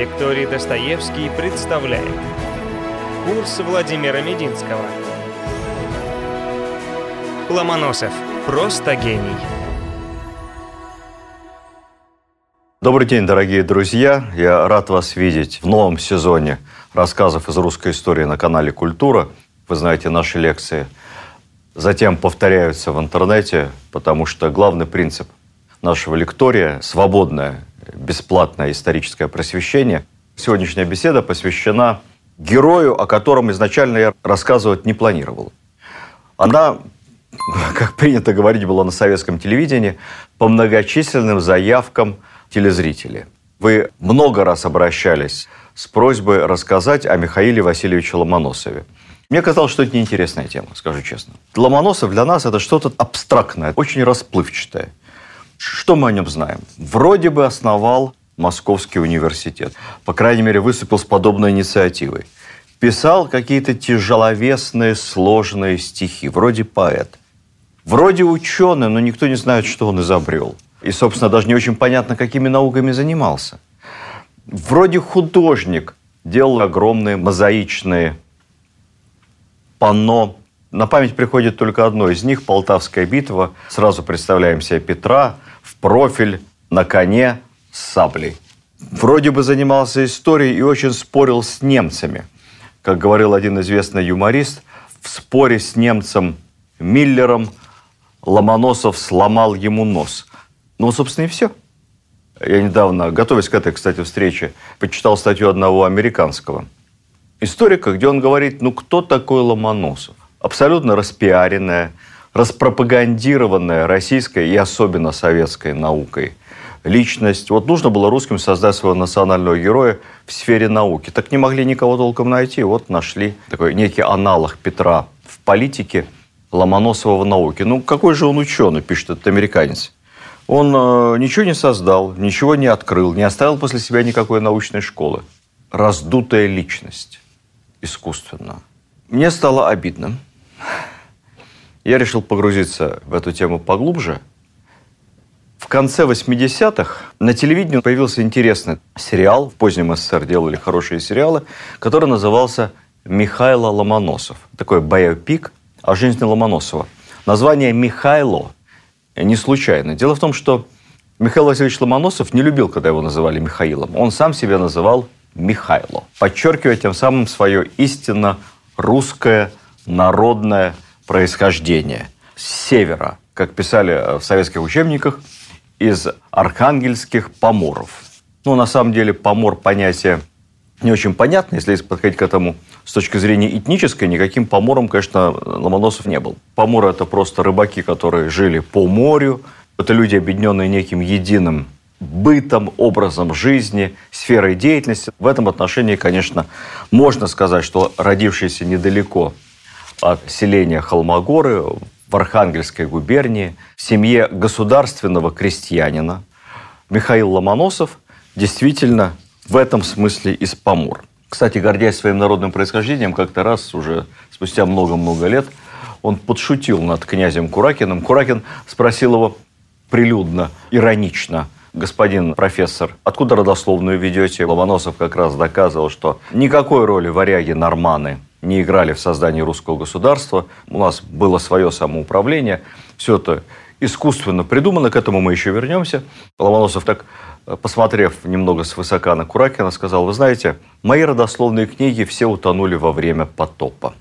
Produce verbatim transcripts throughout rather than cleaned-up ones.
Лекторий Достоевский представляет курс Владимира Мединского. Ломоносов. Просто гений. Добрый день, дорогие друзья. Я рад вас видеть в новом сезоне рассказов из русской истории на канале «Культура». Вы знаете, наши лекции затем повторяются в интернете, потому что главный принцип нашего лектория – свободное, бесплатное историческое просвещение. Сегодняшняя беседа посвящена герою, о котором изначально я рассказывать не планировал. Она, как принято говорить, была на советском телевидении по многочисленным заявкам телезрителей. Вы много раз обращались с просьбой рассказать о Михаиле Васильевиче Ломоносове. Мне казалось, что это неинтересная тема, скажу честно. Ломоносов для нас – это что-то абстрактное, очень расплывчатое. Что мы о нем знаем? Вроде бы основал Московский университет. По крайней мере, выступил с подобной инициативой. Писал какие-то тяжеловесные, сложные стихи. Вроде поэт. Вроде ученый, но никто не знает, что он изобрел. И, собственно, даже не очень понятно, какими науками занимался. Вроде художник. Делал огромные мозаичные панно. На память приходит только одно из них – «Полтавская битва». Сразу представляем себе Петра в профиль, на коне, с саблей. Вроде бы занимался историей и очень спорил с немцами. Как говорил один известный юморист, в споре с немцем Миллером Ломоносов сломал ему нос. Ну, собственно, и все. Я недавно, готовясь к этой, кстати, встрече, почитал статью одного американского историка, где он говорит, ну, кто такой Ломоносов? Абсолютно распиаренная, распропагандированная российской и особенно советской наукой личность. Вот нужно было русским создать своего национального героя в сфере науки. Так не могли никого толком найти. Вот нашли такой некий аналог Петра в политике, Ломоносова в науке. Ну, какой же он ученый, пишет этот американец. Он э, ничего не создал, ничего не открыл, не оставил после себя никакой научной школы. Раздутая личность искусственно. Мне стало обидно. Я решил погрузиться в эту тему поглубже. В конце восьмидесятых на телевидении появился интересный сериал, в позднем СССР делали хорошие сериалы, который назывался «Михайло Ломоносов». Такой биопик о жизни Ломоносова. Название «Михайло» не случайно. Дело в том, что Михаил Васильевич Ломоносов не любил, когда его называли Михаилом. Он сам себя называл Михайло, подчеркивая тем самым свое истинно русское народное происхождение с севера, как писали в советских учебниках, из архангельских поморов. Ну, на самом деле, помор понятие не очень понятно, если подходить к этому с точки зрения этнической, никаким помором, конечно, Ломоносов не был. Поморы – это просто рыбаки, которые жили по морю, это люди, объединенные неким единым бытом, образом жизни, сферой деятельности. В этом отношении, конечно, можно сказать, что родившиеся недалеко от селения Холмогоры в Архангельской губернии, в семье государственного крестьянина, Михаил Ломоносов действительно в этом смысле из помор. Кстати, гордясь своим народным происхождением, как-то раз, уже спустя много-много лет, он подшутил над князем Куракиным. Куракин спросил его прилюдно, иронично: господин профессор, откуда родословную ведете? Ломоносов как раз доказывал, что никакой роли варяги-норманы не играли в создании русского государства. У нас было свое самоуправление. Все это искусственно придумано, к этому мы еще вернемся. Ломоносов, так посмотрев немного свысока на Куракина, сказал: вы знаете, мои родословные книги все утонули во время потопа.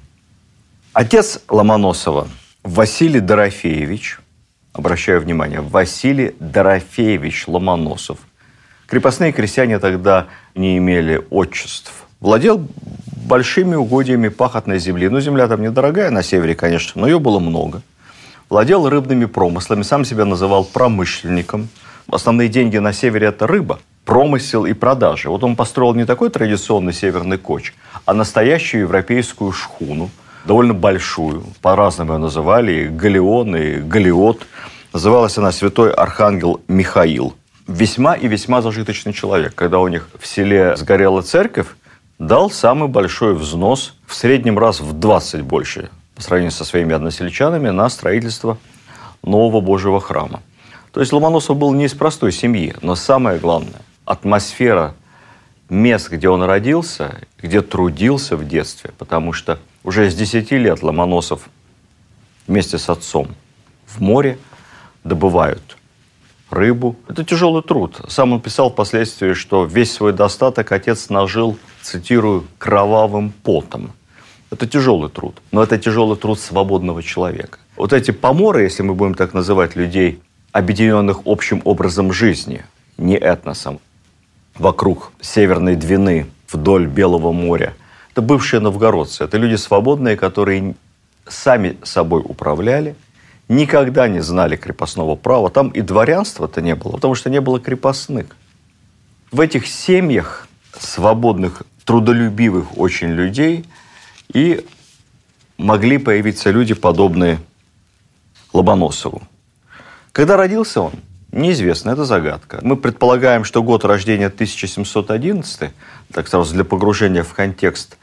Отец Ломоносова, Василий Дорофеевич, обращаю внимание, Василий Дорофеевич Ломоносов. Крепостные крестьяне тогда не имели отчеств. Владел большими угодьями пахотной земли. Ну, земля там недорогая на севере, конечно, но ее было много. Владел рыбными промыслами, сам себя называл промышленником. Основные деньги на севере – это рыба, промысел и продажи. Вот он построил не такой традиционный северный коч, а настоящую европейскую шхуну. Довольно большую, по-разному ее называли, и галеон, и галеот. Называлась она «Святой Архангел Михаил». Весьма и весьма зажиточный человек. Когда у них в селе сгорела церковь, дал самый большой взнос, в среднем раз в двадцать больше, по сравнению со своими односельчанами, на строительство нового Божьего храма. То есть Ломоносов был не из простой семьи, но самое главное – атмосфера мест, где он родился, где трудился в детстве, потому что уже с десяти лет Ломоносов вместе с отцом в море добывают рыбу. Это тяжелый труд. Сам он писал впоследствии, что весь свой достаток отец нажил, цитирую, кровавым потом. Это тяжелый труд, но это тяжелый труд свободного человека. Вот эти поморы, если мы будем так называть людей, объединенных общим образом жизни, не этносом, вокруг Северной Двины, вдоль Белого моря, это бывшие новгородцы. Это люди свободные, которые сами собой управляли, никогда не знали крепостного права. Там и дворянства-то не было, потому что не было крепостных. В этих семьях свободных, трудолюбивых очень людей и могли появиться люди, подобные Ломоносову. Когда родился он, неизвестно, это загадка. Мы предполагаем, что год рождения тысяча семьсот одиннадцатый, так сразу для погружения в контекст,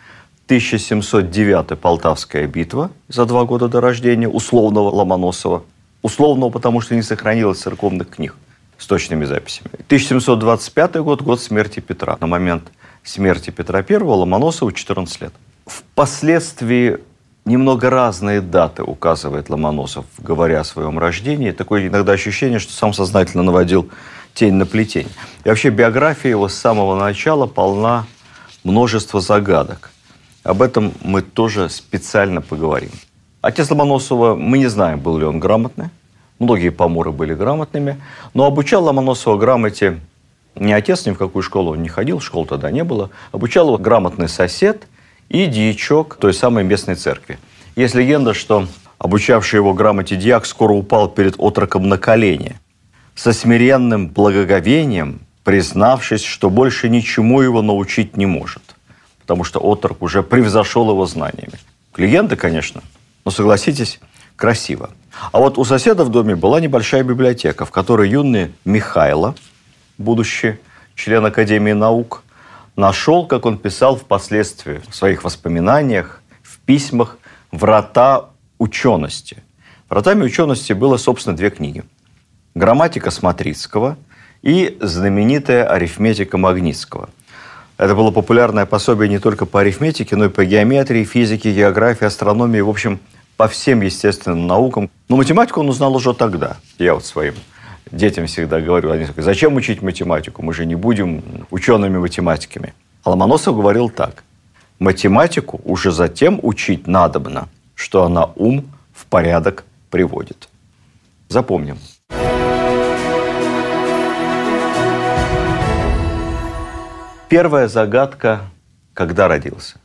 тысяча семьсот девятый Полтавская битва за два года до рождения условного Ломоносова. Условного, потому что не сохранилось церковных книг с точными записями. тысяча семьсот двадцать пятый год, год смерти Петра. На момент смерти Петра Первого Ломоносову четырнадцать лет. Впоследствии немного разные даты указывает Ломоносов, говоря о своем рождении. Такое иногда ощущение, что сам сознательно наводил тень на плетень. И вообще биография его с самого начала полна множества загадок. Об этом мы тоже специально поговорим. Отец Ломоносова, мы не знаем, был ли он грамотный. Многие поморы были грамотными. Но обучал Ломоносова грамоте не отец, ни в какую школу он не ходил, школ тогда не было. Обучал его грамотный сосед и дьячок той самой местной церкви. Есть легенда, что обучавший его грамоте дьяк скоро упал перед отроком на колени, со смиренным благоговением признавшись, что больше ничему его научить не может, потому что отрок уже превзошел его знаниями. Легенда, конечно, но, согласитесь, красиво. А вот у соседа в доме была небольшая библиотека, в которой юный Михайло, будущий член Академии наук, нашел, как он писал впоследствии в своих воспоминаниях, в письмах, врата учености. Вратами учености было, собственно, две книги. Грамматика Смотрицкого и знаменитая арифметика Магницкого. Это было популярное пособие не только по арифметике, но и по геометрии, физике, географии, астрономии, в общем, по всем естественным наукам. Но математику он узнал уже тогда. Я вот своим детям всегда говорю, они говорят, зачем учить математику, мы же не будем учеными-математиками. А Ломоносов говорил так: математику уже затем учить надобно, что она ум в порядок приводит. Запомним. Первая загадка – когда родился.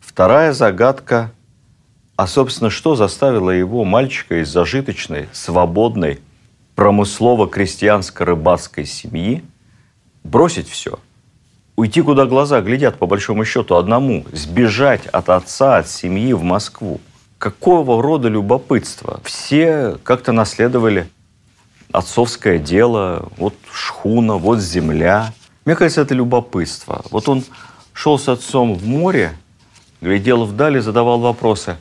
Вторая загадка – а, собственно, что заставило его, мальчика из зажиточной, свободной, промыслово-крестьянско-рыбацкой семьи, бросить все, уйти, куда глаза глядят, по большому счету, одному, сбежать от отца, от семьи в Москву. Какого рода любопытство? Все как-то наследовали отцовское дело, вот шхуна, вот земля. Мне кажется, это любопытство. Вот он шел с отцом в море, глядел вдали, задавал вопросы.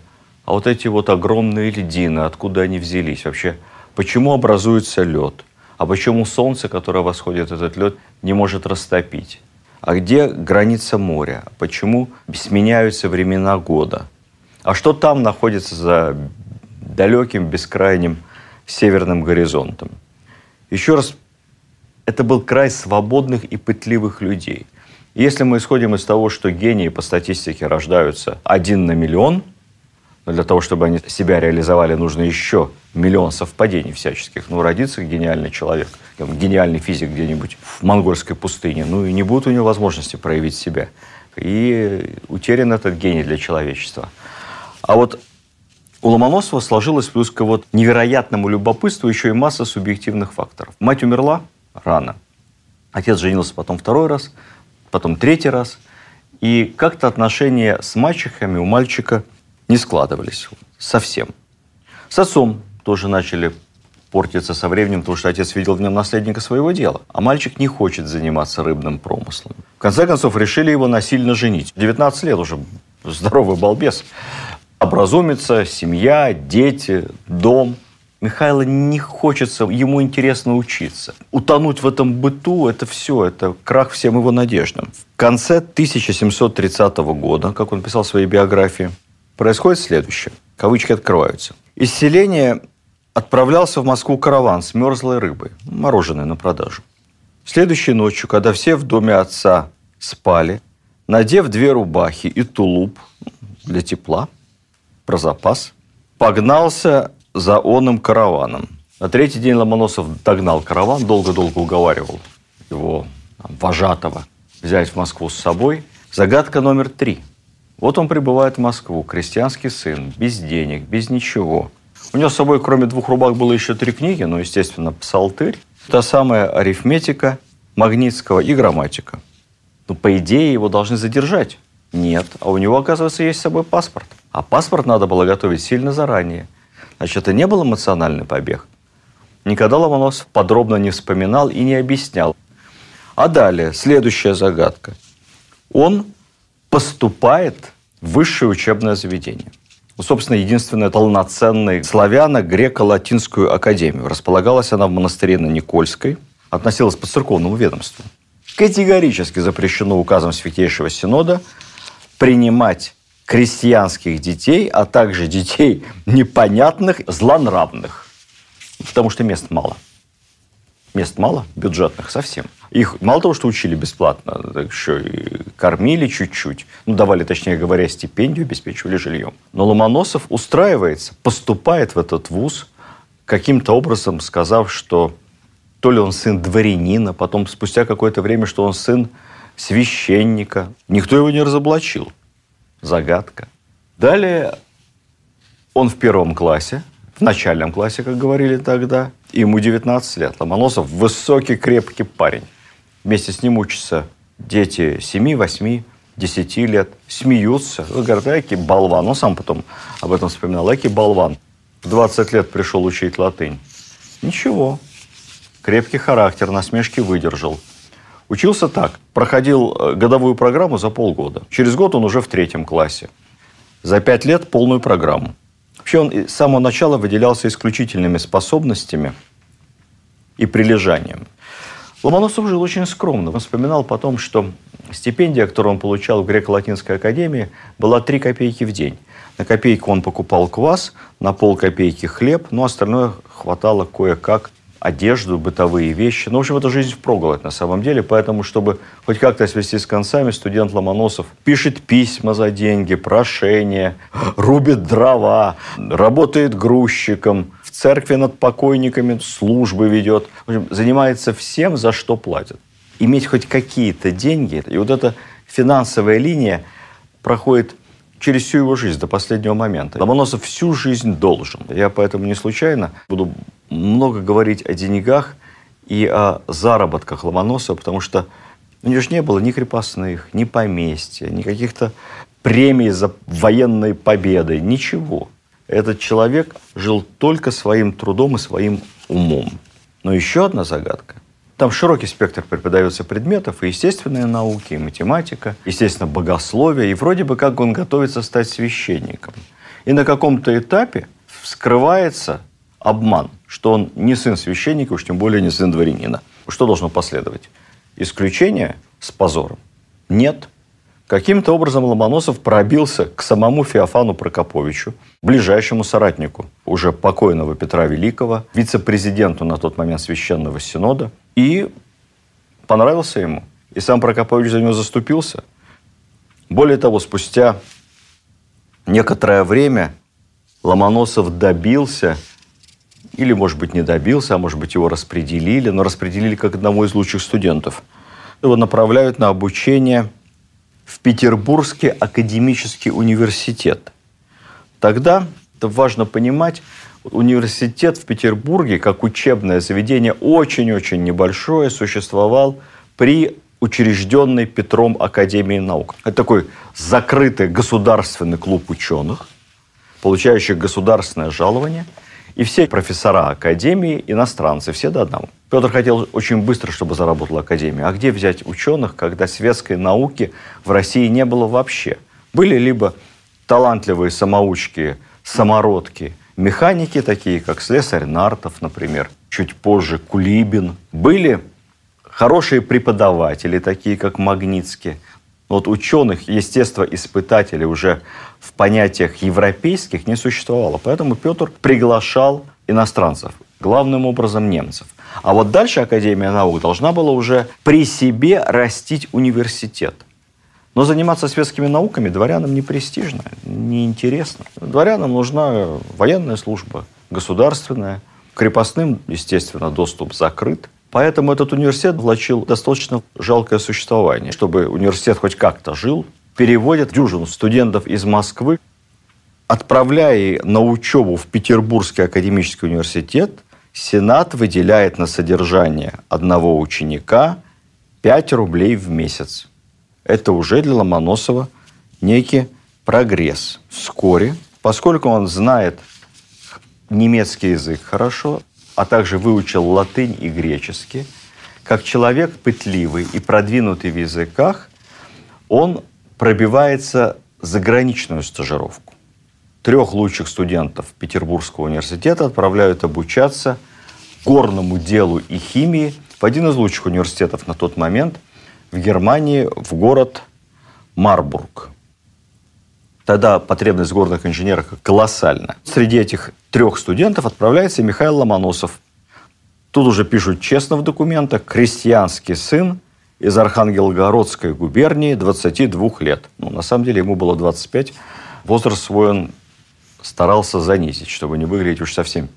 А вот эти вот огромные льдины, откуда они взялись вообще? Почему образуется лед? А почему солнце, которое восходит, этот лед не может растопить? А где граница моря? Почему сменяются времена года? А что там находится за далеким, бескрайним северным горизонтом? Еще раз, это был край свободных и пытливых людей. Если мы исходим из того, что гении по статистике рождаются один на миллион, но для того, чтобы они себя реализовали, нужно еще миллион совпадений всяческих. Ну, родится гениальный человек, гениальный физик где-нибудь в монгольской пустыне, ну и не будет у него возможности проявить себя. И утерян этот гений для человечества. А вот у Ломоносова сложилось плюс к вот невероятному любопытству еще и масса субъективных факторов. Мать умерла рано. Отец женился потом второй раз, потом третий раз. И как-то отношения с мачехами у мальчика не складывались совсем. С отцом тоже начали портиться со временем, потому что отец видел в нем наследника своего дела. А мальчик не хочет заниматься рыбным промыслом. В конце концов, решили его насильно женить. девятнадцать лет уже, здоровый балбес. Образумится, семья, дети, дом. Михаила не хочется, ему интересно учиться. Утонуть в этом быту – это все, это крах всем его надеждам. В конце тысяча семьсот тридцатого года, как он писал в своей биографии, происходит следующее. Кавычки открываются. Из селения отправлялся в Москву караван с мерзлой рыбой, мороженой на продажу. Следующей ночью, когда все в доме отца спали, надев две рубахи и тулуп для тепла, про запас, погнался за оным караваном. На третий день Ломоносов догнал караван, долго-долго уговаривал его там, вожатого взять в Москву с собой. Загадка номер три. Вот он прибывает в Москву, крестьянский сын, без денег, без ничего. У него с собой, кроме двух рубах, было еще три книги, ну, естественно, псалтырь, та самая арифметика Магницкого и грамматика. Но, по идее, его должны задержать. Нет, а у него, оказывается, есть с собой паспорт. А паспорт надо было готовить сильно заранее. Значит, это не был эмоциональный побег. Никогда Ломоносов подробно не вспоминал и не объяснял. А далее, следующая загадка. Он поступает в высшее учебное заведение. Ну, собственно, единственная полноценная славяно-греко-латинскую академию. Располагалась она в монастыре на Никольской, относилась по церковному ведомству. Категорически запрещено указом Святейшего Синода принимать крестьянских детей, а также детей непонятных, злонравных. Потому что мест мало. Мест мало, бюджетных совсем. Их мало того, что учили бесплатно, так еще и кормили чуть-чуть. Ну, давали, точнее говоря, стипендию, обеспечивали жильем. Но Ломоносов устраивается, поступает в этот вуз, каким-то образом сказав, что то ли он сын дворянина, потом спустя какое-то время, что он сын священника. Никто его не разоблачил. Загадка. Далее он в первом классе, в начальном классе, как говорили тогда, ему девятнадцать лет. Ломоносов высокий, крепкий парень. Вместе с ним учатся дети семи, восьми, десяти лет. Смеются. Вы говорите, экий болван. Он сам потом об этом вспоминал. Экий болван. В двадцать лет пришел учить латынь. Ничего. Крепкий характер, насмешки выдержал. Учился так. Проходил годовую программу за полгода. Через год он уже в третьем классе. За пять лет полную программу. Вообще он с самого начала выделялся исключительными способностями и прилежанием. Ломоносов жил очень скромно. Он вспоминал потом, что стипендия, которую он получал в Греко-Латинской академии, была три копейки в день. На копейку он покупал квас, на полкопейки хлеб, но остальное хватало кое-как. Одежду, бытовые вещи. Ну, в общем, это жизнь впроголодь на самом деле. Поэтому, чтобы хоть как-то свести с концами, студент Ломоносов пишет письма за деньги, прошения, рубит дрова, работает грузчиком, в церкви над покойниками службы ведет. В общем, занимается всем, за что платят. Иметь хоть какие-то деньги. И вот эта финансовая линия проходит через всю его жизнь до последнего момента. Ломоносов всю жизнь должен. Я поэтому не случайно буду много говорить о деньгах и о заработках Ломоносова, потому что у него же не было ни крепостных, ни поместья, ни каких-то премий за военные победы, ничего. Этот человек жил только своим трудом и своим умом. Но еще одна загадка. Там широкий спектр преподается предметов, и естественные науки, и математика, естественно, богословие, и вроде бы как он готовится стать священником. И на каком-то этапе вскрывается обман, что он не сын священника, уж тем более не сын дворянина. Что должно последовать? Исключение с позором? Нет. Каким-то образом Ломоносов пробился к самому Феофану Прокоповичу, ближайшему соратнику уже покойного Петра Великого, вице-президенту на тот момент Священного Синода, и понравился ему. И сам Прокопович за него заступился. Более того, спустя некоторое время Ломоносов добился... Или, может быть, не добился, а, может быть, его распределили, но распределили как одного из лучших студентов. Его направляют на обучение в Петербургский академический университет. Тогда, это важно понимать, университет в Петербурге, как учебное заведение, очень-очень небольшое, существовал при учрежденной Петром Академии наук. Это такой закрытый государственный клуб ученых, получающих государственное жалование. И все профессора академии иностранцы, все до одного. Петр хотел очень быстро, чтобы заработала академия. А где взять ученых, когда светской науки в России не было вообще? Были либо талантливые самоучки, самородки Механики такие, как слесарь Нартов, например, чуть позже Кулибин. Были хорошие преподаватели, такие как Магницкий. Вот ученых, естествоиспытателей уже в понятиях европейских не существовало. Поэтому Петр приглашал иностранцев, главным образом немцев. А вот дальше Академия наук должна была уже при себе растить университет. Но заниматься светскими науками дворянам не престижно, не интересно. Дворянам нужна военная служба, государственная. Крепостным, естественно, доступ закрыт. Поэтому этот университет влачил достаточно жалкое существование. Чтобы университет хоть как-то жил, переводят дюжину студентов из Москвы, отправляя на учебу в Петербургский академический университет, Сенат выделяет на содержание одного ученика пять рублей в месяц. Это уже для Ломоносова некий прогресс. Вскоре, поскольку он знает немецкий язык хорошо, а также выучил латынь и греческий, как человек пытливый и продвинутый в языках, он пробивается в заграничную стажировку. Трех лучших студентов Петербургского университета отправляют обучаться горному делу и химии в один из лучших университетов на тот момент – в Германии, в город Марбург. Тогда потребность горных инженеров колоссальна. Среди этих трех студентов отправляется Михаил Ломоносов. Тут уже пишут честно в документах: крестьянский сын из Архангельгородской губернии, двадцати двух лет. Ну, на самом деле ему было двадцать пять. Возраст свой он старался занизить, чтобы не выглядеть уж совсем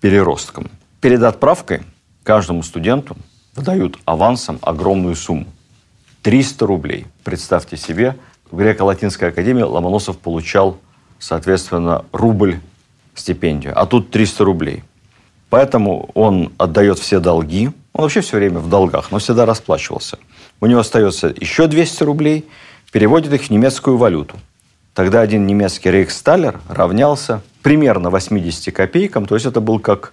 переростком. Перед отправкой каждому студенту выдают авансом огромную сумму – триста рублей. Представьте себе, в Греко-Латинской академии Ломоносов получал, соответственно, рубль стипендию, а тут триста рублей. Поэтому он отдает все долги, он вообще все время в долгах, но всегда расплачивался. У него остается еще двести рублей, переводит их в немецкую валюту. Тогда один немецкий рейхсталер равнялся примерно восьмидесяти копейкам, то есть это был как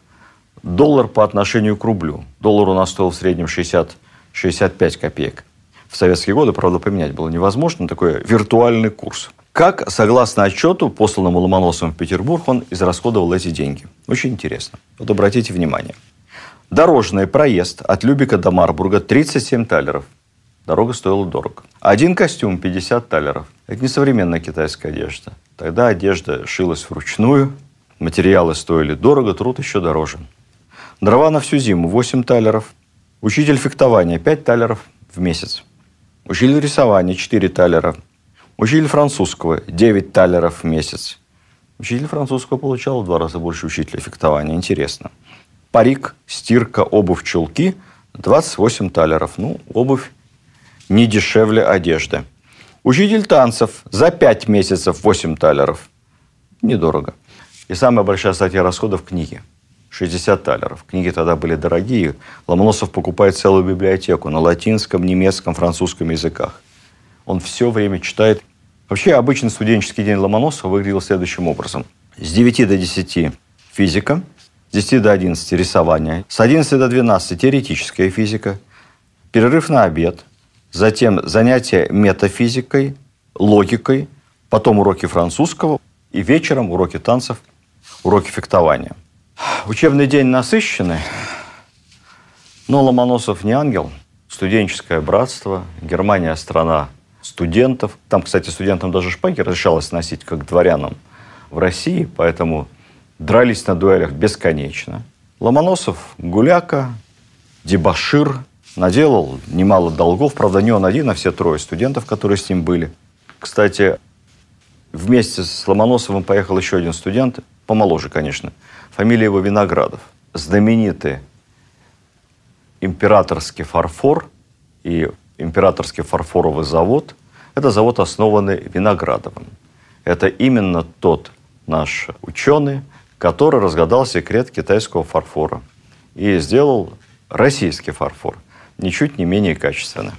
доллар по отношению к рублю. Доллар у нас стоил в среднем шестьдесят — шестьдесят пять копеек. В советские годы, правда, поменять было невозможно. Такой виртуальный курс. Как, согласно отчету, посланному Ломоносовым в Петербург, он израсходовал эти деньги? Очень интересно. Вот обратите внимание. Дорожный проезд от Любека до Марбурга – тридцать семь талеров. Дорога стоила дорого. Один костюм – пятьдесят талеров. Это не современная китайская одежда. Тогда одежда шилась вручную, материалы стоили дорого, труд еще дороже. Дрова на всю зиму – восемь талеров. Учитель фехтования – пять талеров в месяц. Учитель рисования – четыре талера. Учитель французского – девять талеров в месяц. Учитель французского получал в два раза больше учителя фехтования. Интересно. Парик, стирка, обувь, чулки – двадцать восемь талеров. Ну, обувь не дешевле одежды. Учитель танцев за пять месяцев – восемь талеров. Недорого. И самая большая статья расходов – книги. шестьдесят талеров. Книги тогда были дорогие. Ломоносов покупает целую библиотеку на латинском, немецком, французском языках. Он все время читает. Вообще, обычный студенческий день Ломоносова выглядел следующим образом. С девяти до десяти – физика, с десяти до одиннадцати – рисование, с одиннадцати до двенадцати – теоретическая физика, перерыв на обед, затем занятия метафизикой, логикой, потом уроки французского и вечером уроки танцев, уроки фехтования. Учебный день насыщенный, но Ломоносов не ангел. Студенческое братство, Германия – страна студентов. Там, кстати, студентам даже шпаги разрешалось носить, как дворянам в России, поэтому дрались на дуэлях бесконечно. Ломоносов – гуляка, дебошир, наделал немало долгов. Правда, не он один, а все трое студентов, которые с ним были. Кстати, вместе с Ломоносовым поехал еще один студент, помоложе, конечно. Фамилия его Виноградов. Знаменитый императорский фарфор и императорский фарфоровый завод – это завод, основанный Виноградовым. Это именно тот наш ученый, который разгадал секрет китайского фарфора и сделал российский фарфор, ничуть не менее качественно.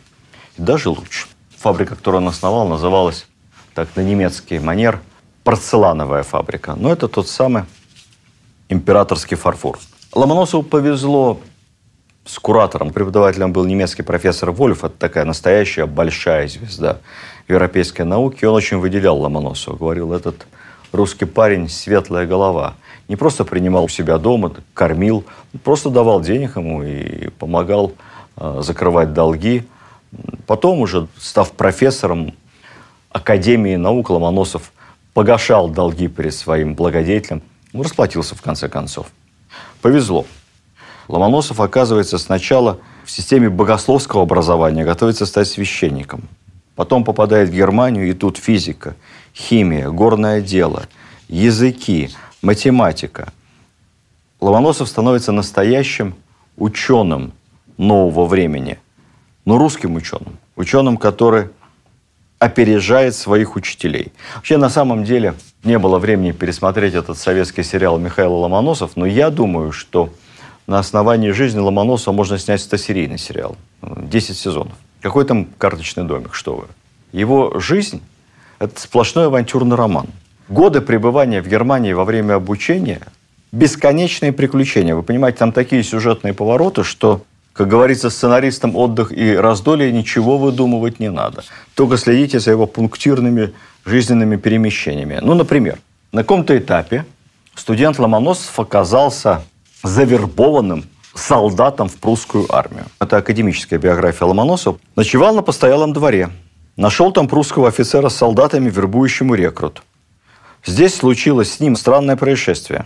И даже лучше. Фабрика, которую он основал, называлась так на немецкий манер «Порцелановая фабрика». Но это тот самый императорский фарфор. Ломоносову повезло с куратором. Преподавателем был немецкий профессор Вольф. Это такая настоящая большая звезда европейской науки. Он очень выделял Ломоносова. Говорил, этот русский парень светлая голова. Не просто принимал у себя дома, кормил, просто давал денег ему и помогал закрывать долги. Потом уже, став профессором Академии наук, Ломоносов погашал долги перед своим благодетелем. Он расплатился в конце концов. Повезло. Ломоносов, оказывается, сначала в системе богословского образования готовится стать священником. Потом попадает в Германию, и тут физика, химия, горное дело, языки, математика. Ломоносов становится настоящим ученым нового времени, но русским ученым. Ученым, который опережает своих учителей. Вообще, на самом деле, не было времени пересмотреть этот советский сериал Михаила Ломоносова, но я думаю, что на основании жизни Ломоносова можно снять стосерийный сериал. десять сезонов. Какой там карточный домик, что вы. Его жизнь – это сплошной авантюрный роман. Годы пребывания в Германии во время обучения – бесконечные приключения. Вы понимаете, там такие сюжетные повороты, что, как говорится, сценаристам отдых и раздолье, ничего выдумывать не надо. Только следите за его пунктирными жизненными перемещениями. Ну, например, на каком-то этапе студент Ломоносов оказался завербованным солдатом в прусскую армию. Это академическая биография Ломоносова. Ночевал на постоялом дворе. Нашел там прусского офицера с солдатами, вербующему рекрут. Здесь случилось с ним странное происшествие.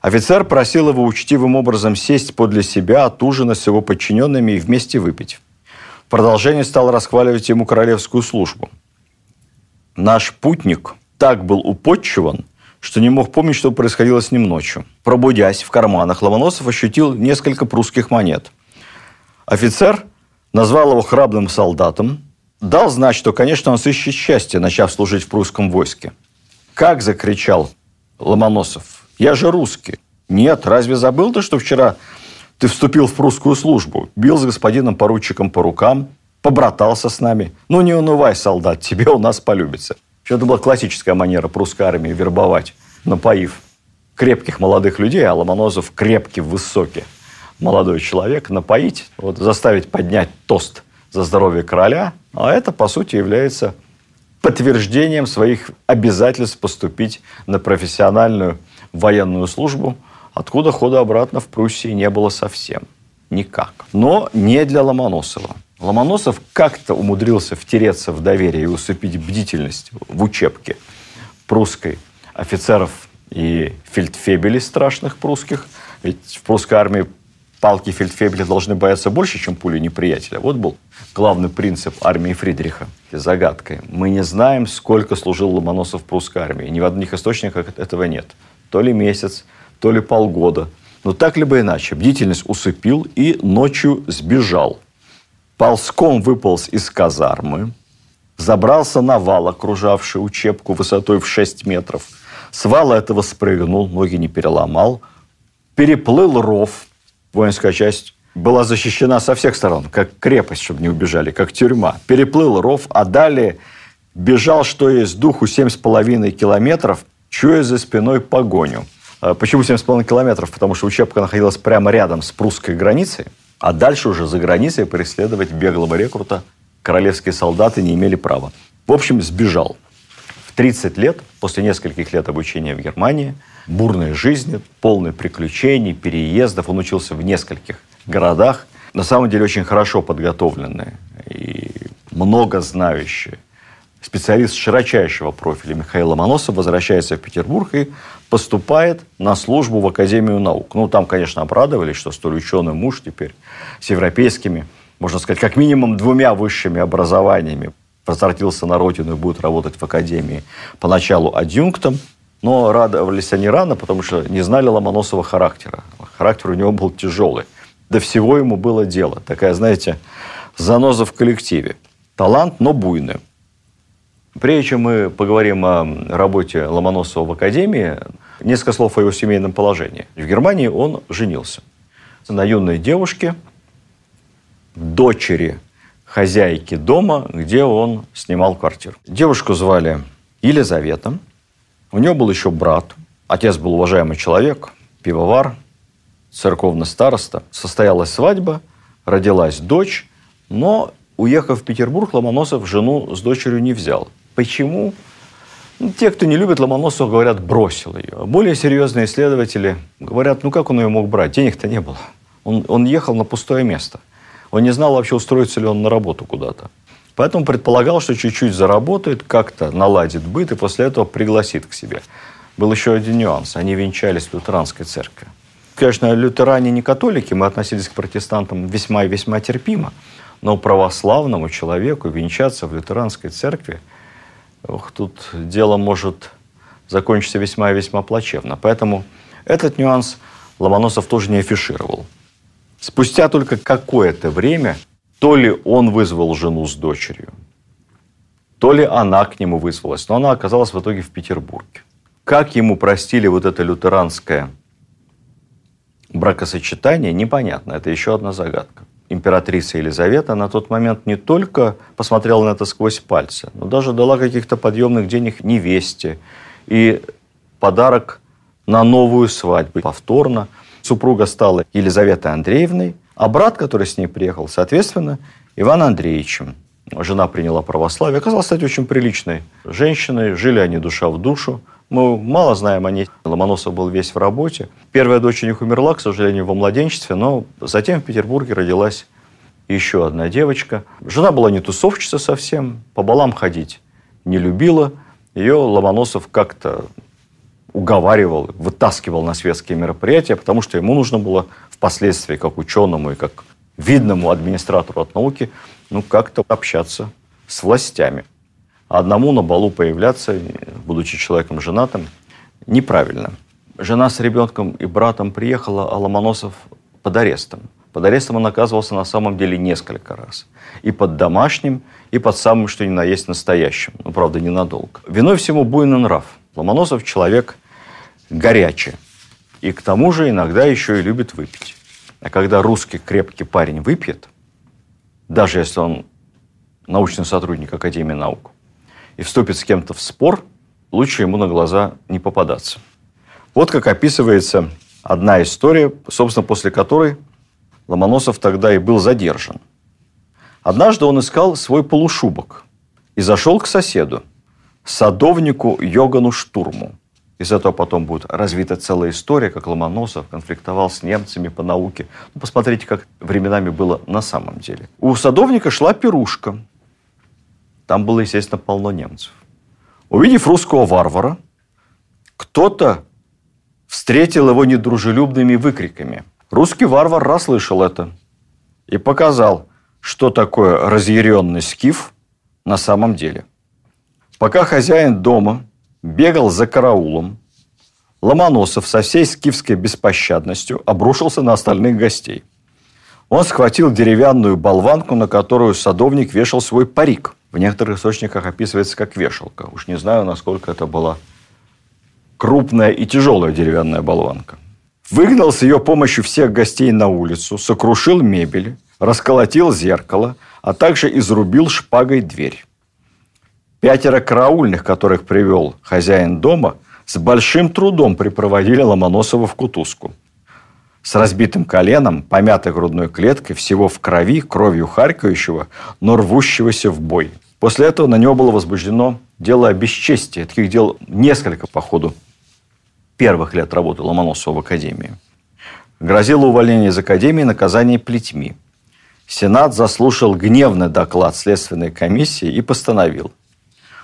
Офицер просил его учтивым образом сесть подле себя от ужина с его подчиненными и вместе выпить. В продолжение стал расхваливать ему королевскую службу. Наш путник так был уподчиван, что не мог помнить, что происходило с ним ночью. Пробудясь в карманах, Ломоносов ощутил несколько прусских монет. Офицер назвал его храбрым солдатом, дал знать, что, конечно, он сыщет счастье, начав служить в прусском войске. «Как!» – закричал Ломоносов. «Я же русский!» «Нет, разве забыл ты, что вчера ты вступил в прусскую службу? Бил с господином поручиком по рукам, побратался с нами. Ну, не унывай, солдат, тебе у нас полюбится». Это была классическая манера прусской армии вербовать, напоив крепких молодых людей, а Ломоносов крепкий, высокий молодой человек, напоить, вот, заставить поднять тост за здоровье короля. А это, по сути, является подтверждением своих обязательств поступить на профессиональную военную службу, откуда хода обратно в Пруссии не было совсем. Никак. Но не для Ломоносова. Ломоносов как-то умудрился втереться в доверие и усыпить бдительность в учебке прусской офицеров и фельдфебелей страшных прусских. Ведь в прусской армии палки фельдфебеля должны бояться больше, чем пули неприятеля. Вот был главный принцип армии Фридриха. Загадкой. Мы не знаем, сколько служил Ломоносов в прусской армии. Ни в одних источниках этого нет. То ли месяц, то ли полгода. Но так либо иначе, бдительность усыпил и ночью сбежал. Ползком выполз из казармы, забрался на вал, окружавший учебку высотой в шесть метров. С вала этого спрыгнул, ноги не переломал, переплыл ров. Воинская часть была защищена со всех сторон, как крепость, чтобы не убежали, как тюрьма. Переплыл ров, а далее бежал, что есть духу, семь с половиной километров, чуя за спиной погоню. Почему семь с половиной километров? Потому что учебка находилась прямо рядом с прусской границей. А дальше уже за границей преследовать беглого рекрута королевские солдаты не имели права. В общем, сбежал. В тридцать лет, после нескольких лет обучения в Германии, бурной жизни, полной приключений, переездов, он учился в нескольких городах. На самом деле очень хорошо подготовленные и много знающие. Специалист широчайшего профиля Михаил Ломоносов возвращается в Петербург и поступает на службу в Академию наук. Ну, там, конечно, обрадовались, что столь ученый муж теперь с европейскими, можно сказать, как минимум двумя высшими образованиями возвратился на родину и будет работать в Академии поначалу адъюнктом. Но радовались они рано, потому что не знали Ломоносова характера. Характер у него был тяжелый. До всего ему было дело. Такая, знаете, заноза в коллективе. Талант, но буйный. Прежде чем мы поговорим о работе Ломоносова в Академии, несколько слов о его семейном положении. В Германии он женился на юной девушке, дочери хозяйки дома, где он снимал квартиру. Девушку звали Елизавета. У нее был еще брат. Отец был уважаемый человек, пивовар, церковный староста. Состоялась свадьба, родилась дочь, но, уехав в Петербург, Ломоносов жену с дочерью не взял. Почему? Те, кто не любит Ломоносова, говорят, бросил ее. Более серьезные исследователи говорят, ну как он ее мог брать? Денег-то не было. Он, он ехал на пустое место. Он не знал вообще, устроится ли он на работу куда-то. Поэтому предполагал, что чуть-чуть заработает, как-то наладит быт и после этого пригласит к себе. Был еще один нюанс. Они венчались в лютеранской церкви. Конечно, лютеране не католики, мы относились к протестантам весьма и весьма терпимо. Но православному человеку венчаться в лютеранской церкви, ох, тут дело может закончиться весьма и весьма плачевно. Поэтому этот нюанс Ломоносов тоже не афишировал. Спустя только какое-то время то ли он вызвал жену с дочерью, то ли она к нему вызвалась, но она оказалась в итоге в Петербурге. Как ему простили вот это лютеранское бракосочетание, непонятно. Это еще одна загадка. Императрица Елизавета на тот момент не только посмотрела на это сквозь пальцы, но даже дала каких-то подъемных денег невесте и подарок на новую свадьбу. Повторно супруга стала Елизаветой Андреевной, а брат, который с ней приехал, соответственно, Иван Андреевичем. Жена приняла православие. Оказалась, кстати, очень приличной женщиной. Жили они душа в душу. Мы мало знаем о ней. Ломоносов был весь в работе. Первая дочь у них умерла, к сожалению, во младенчестве, но затем в Петербурге родилась еще одна девочка. Жена была не тусовщица совсем, по балам ходить не любила. Ее Ломоносов как-то уговаривал, вытаскивал на светские мероприятия, потому что ему нужно было впоследствии, как ученому и как видному администратору от науки, ну, как-то общаться с властями. Одному на балу появляться, будучи человеком женатым, неправильно. Жена с ребенком и братом приехала, а Ломоносов под арестом. Под арестом он оказывался на самом деле несколько раз. И под домашним, и под самым, что ни на есть, настоящим. Ну, правда, ненадолго. Виной всему буйный нрав. Ломоносов человек горячий. И к тому же иногда еще и любит выпить. А когда русский крепкий парень выпьет, даже если он научный сотрудник Академии наук, и вступит с кем-то в спор, лучше ему на глаза не попадаться. Вот как описывается одна история, собственно, после которой Ломоносов тогда и был задержан. Однажды он искал свой полушубок и зашел к соседу, садовнику Йогану Штурму. Из этого потом будет развита целая история, как Ломоносов конфликтовал с немцами по науке. Ну, посмотрите, как временами было на самом деле. У садовника шла пирушка. Там было, естественно, полно немцев. Увидев русского варвара, кто-то встретил его недружелюбными выкриками. Русский варвар расслышал это и показал, что такое разъяренный скиф на самом деле. Пока хозяин дома бегал за караулом, Ломоносов со всей скифской беспощадностью обрушился на остальных гостей. Он схватил деревянную болванку, на которую садовник вешал свой парик. В некоторых источниках описывается как вешалка. Уж не знаю, насколько это была крупная и тяжелая деревянная болванка. Выгнал с ее помощью всех гостей на улицу, сокрушил мебель, расколотил зеркало, а также изрубил шпагой дверь. Пятеро караульных, которых привел хозяин дома, с большим трудом припроводили Ломоносова в кутузку. С разбитым коленом, помятой грудной клеткой, всего в крови, кровью харкающего, но рвущегося в бой. После этого на него было возбуждено дело о бесчестии. Таких дел несколько по ходу первых лет работы Ломоносова в академии. Грозило увольнение из академии, наказание плетьми. Сенат заслушал гневный доклад следственной комиссии и постановил.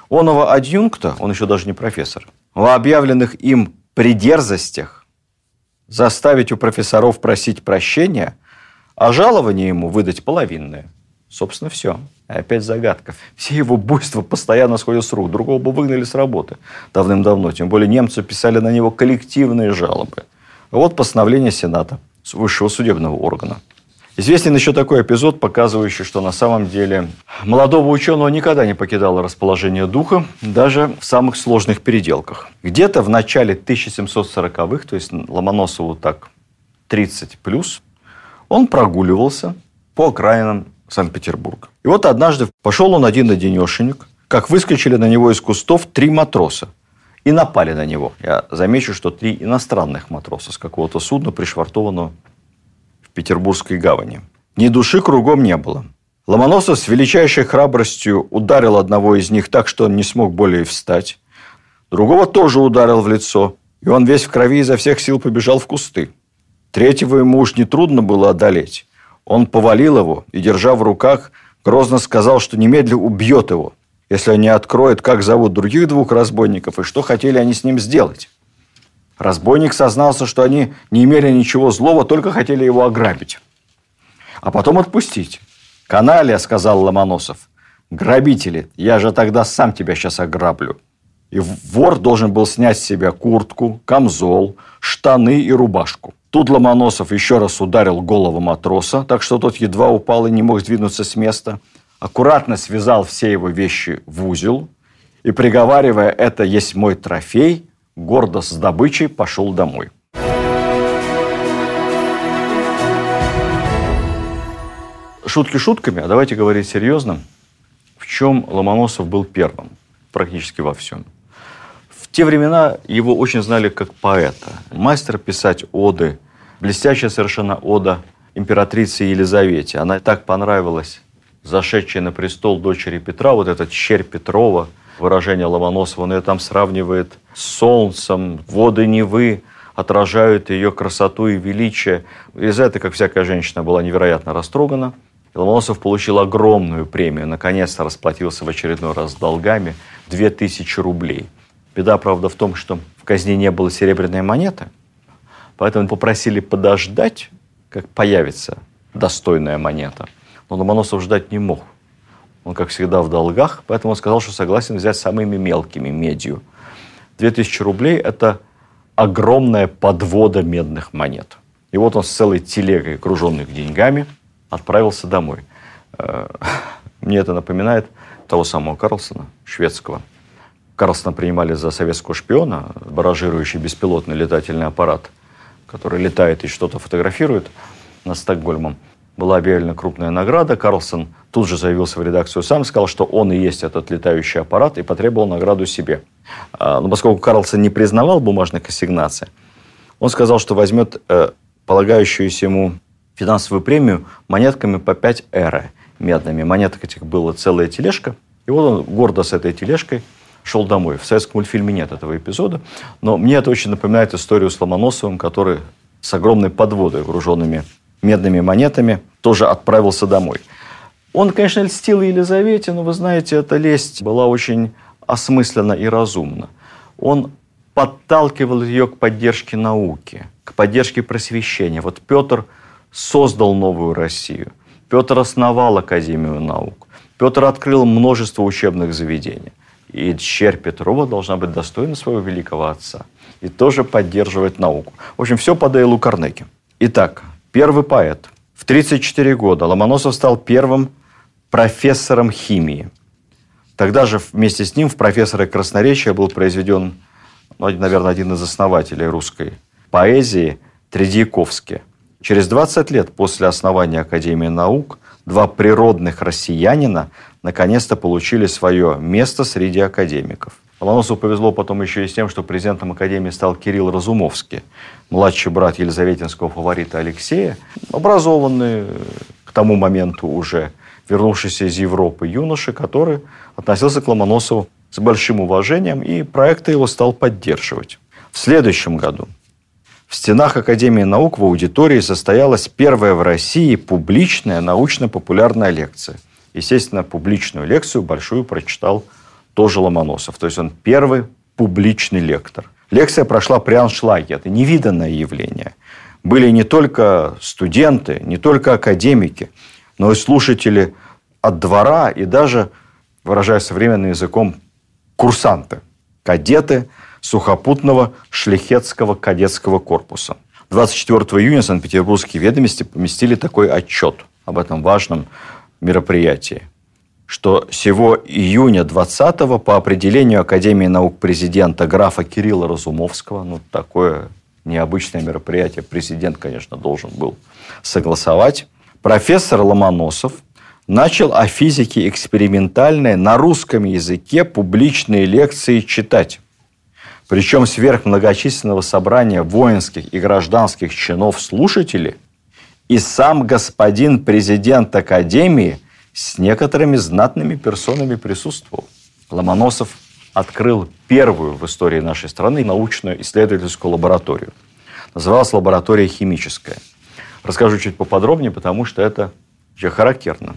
Оного адъюнкта, он еще даже не профессор, во объявленных им придерзостях заставить у профессоров просить прощения, а жалование ему выдать половинное. Собственно, все. И опять загадка. Все его буйства постоянно сходят с рук. Другого бы выгнали с работы давным-давно. Тем более немцы писали на него коллективные жалобы. А вот постановление Сената, высшего судебного органа. Известен еще такой эпизод, показывающий, что на самом деле молодого ученого никогда не покидало расположение духа, даже в самых сложных переделках. Где-то в начале тысяча семьсот сороковых, то есть Ломоносову так тридцать плюс, он прогуливался по окраинам Санкт-Петербурга. И вот однажды пошел он один-одинешенек, как выскочили на него из кустов три матроса и напали на него. Я замечу, что три иностранных матроса с какого-то судна, пришвартованного Петербургской гавани. Ни души кругом не было. Ломоносов с величайшей храбростью ударил одного из них так, что он не смог более встать. Другого тоже ударил в лицо, и он весь в крови изо всех сил побежал в кусты. Третьего ему уж нетрудно было одолеть. Он повалил его и, держа в руках, грозно сказал, что немедленно убьет его, если он не откроет, как зовут других двух разбойников и что хотели они с ним сделать. Разбойник сознался, что они не имели ничего злого, только хотели его ограбить. А потом отпустить. «Каналья», — сказал Ломоносов, — «грабители, я же тогда сам тебя сейчас ограблю». И вор должен был снять с себя куртку, камзол, штаны и рубашку. Тут Ломоносов еще раз ударил голову матроса, так что тот едва упал и не мог сдвинуться с места, аккуратно связал все его вещи в узел и, приговаривая «это есть мой трофей», гордо с добычей пошел домой. Шутки шутками, а давайте говорить серьезно, в чем Ломоносов был первым, практически во всем. В те времена его очень знали как поэта, мастер писать оды, блестящая совершенно ода императрице Елизавете. Она так понравилась зашедшей на престол дочери Петра, вот этот «Черь Петрова», выражение Ломоносова, он ее там сравнивает с солнцем, воды Невы отражают ее красоту и величие. Елизавета, как всякая женщина, была невероятно растрогана. И Ломоносов получил огромную премию, наконец-то расплатился в очередной раз с долгами две тысячи рублей. Беда, правда, в том, что в казне не было серебряной монеты, поэтому попросили подождать, как появится достойная монета. Но Ломоносов ждать не мог. Он, как всегда, в долгах, поэтому он сказал, что согласен взять самыми мелкими медью. две тысячи рублей – это огромная подвода медных монет. И вот он с целой телегой, окруженных деньгами, отправился домой. Мне это напоминает того самого Карлсона, шведского. Карлсона принимали за советского шпиона, баражирующий беспилотный летательный аппарат, который летает и что-то фотографирует над Стокгольмом. Была объявлена крупная награда. Карлсон тут же заявился в редакцию сам, сказал, что он и есть этот летающий аппарат, и потребовал награду себе. Но поскольку Карлсон не признавал бумажных ассигнаций, он сказал, что возьмет полагающуюся ему финансовую премию монетками по пять эры медными. Монеток этих была целая тележка. И вот он гордо с этой тележкой шел домой. В советском мультфильме нет этого эпизода. Но мне это очень напоминает историю с Ломоносовым, который с огромной подводой, вооруженными медными монетами, тоже отправился домой. Он, конечно, льстил Елизавете, но, вы знаете, эта лесть была очень осмысленна и разумна. Он подталкивал ее к поддержке науки, к поддержке просвещения. Вот Петр создал новую Россию. Петр основал Академию наук. Петр открыл множество учебных заведений. И черь Петрова должна быть достойна своего великого отца и тоже поддерживать науку. В общем, все по Дейлу Карнеги. Итак, первый поэт. В тридцать четыре года Ломоносов стал первым профессором химии. Тогда же вместе с ним в профессоры красноречия был произведен, ну, наверное, один из основателей русской поэзии Тредиаковский. Через двадцать лет после основания Академии наук два природных россиянина наконец-то получили свое место среди академиков. Ломоносову повезло потом еще и с тем, что президентом Академии стал Кирилл Разумовский, младший брат елизаветинского фаворита Алексея, образованный к тому моменту уже вернувшийся из Европы юноша, который относился к Ломоносову с большим уважением и проекты его стал поддерживать. В следующем году в стенах Академии наук в аудитории состоялась первая в России публичная научно-популярная лекция. Естественно, публичную лекцию большую прочитал тоже Ломоносов. То есть он первый публичный лектор. Лекция прошла при аншлаге. Это невиданное явление. Были не только студенты, не только академики, но и слушатели от двора и даже, выражая современным языком, курсанты, кадеты сухопутного шляхетского кадетского корпуса. двадцать четвёртого июня Санкт-Петербургские ведомости поместили такой отчет об этом важном мероприятии, что сего июня двадцатого по определению Академии наук президента графа Кирилла Разумовского, ну, такое необычное мероприятие президент, конечно, должен был согласовать, профессор Ломоносов начал о физике экспериментальной на русском языке публичные лекции читать. Причем сверх многочисленного собрания воинских и гражданских чинов слушателей и сам господин президент Академии с некоторыми знатными персонами присутствовал. Ломоносов открыл первую в истории нашей страны научную исследовательскую лабораторию. Называлась лаборатория химическая. Расскажу чуть поподробнее, потому что это характерно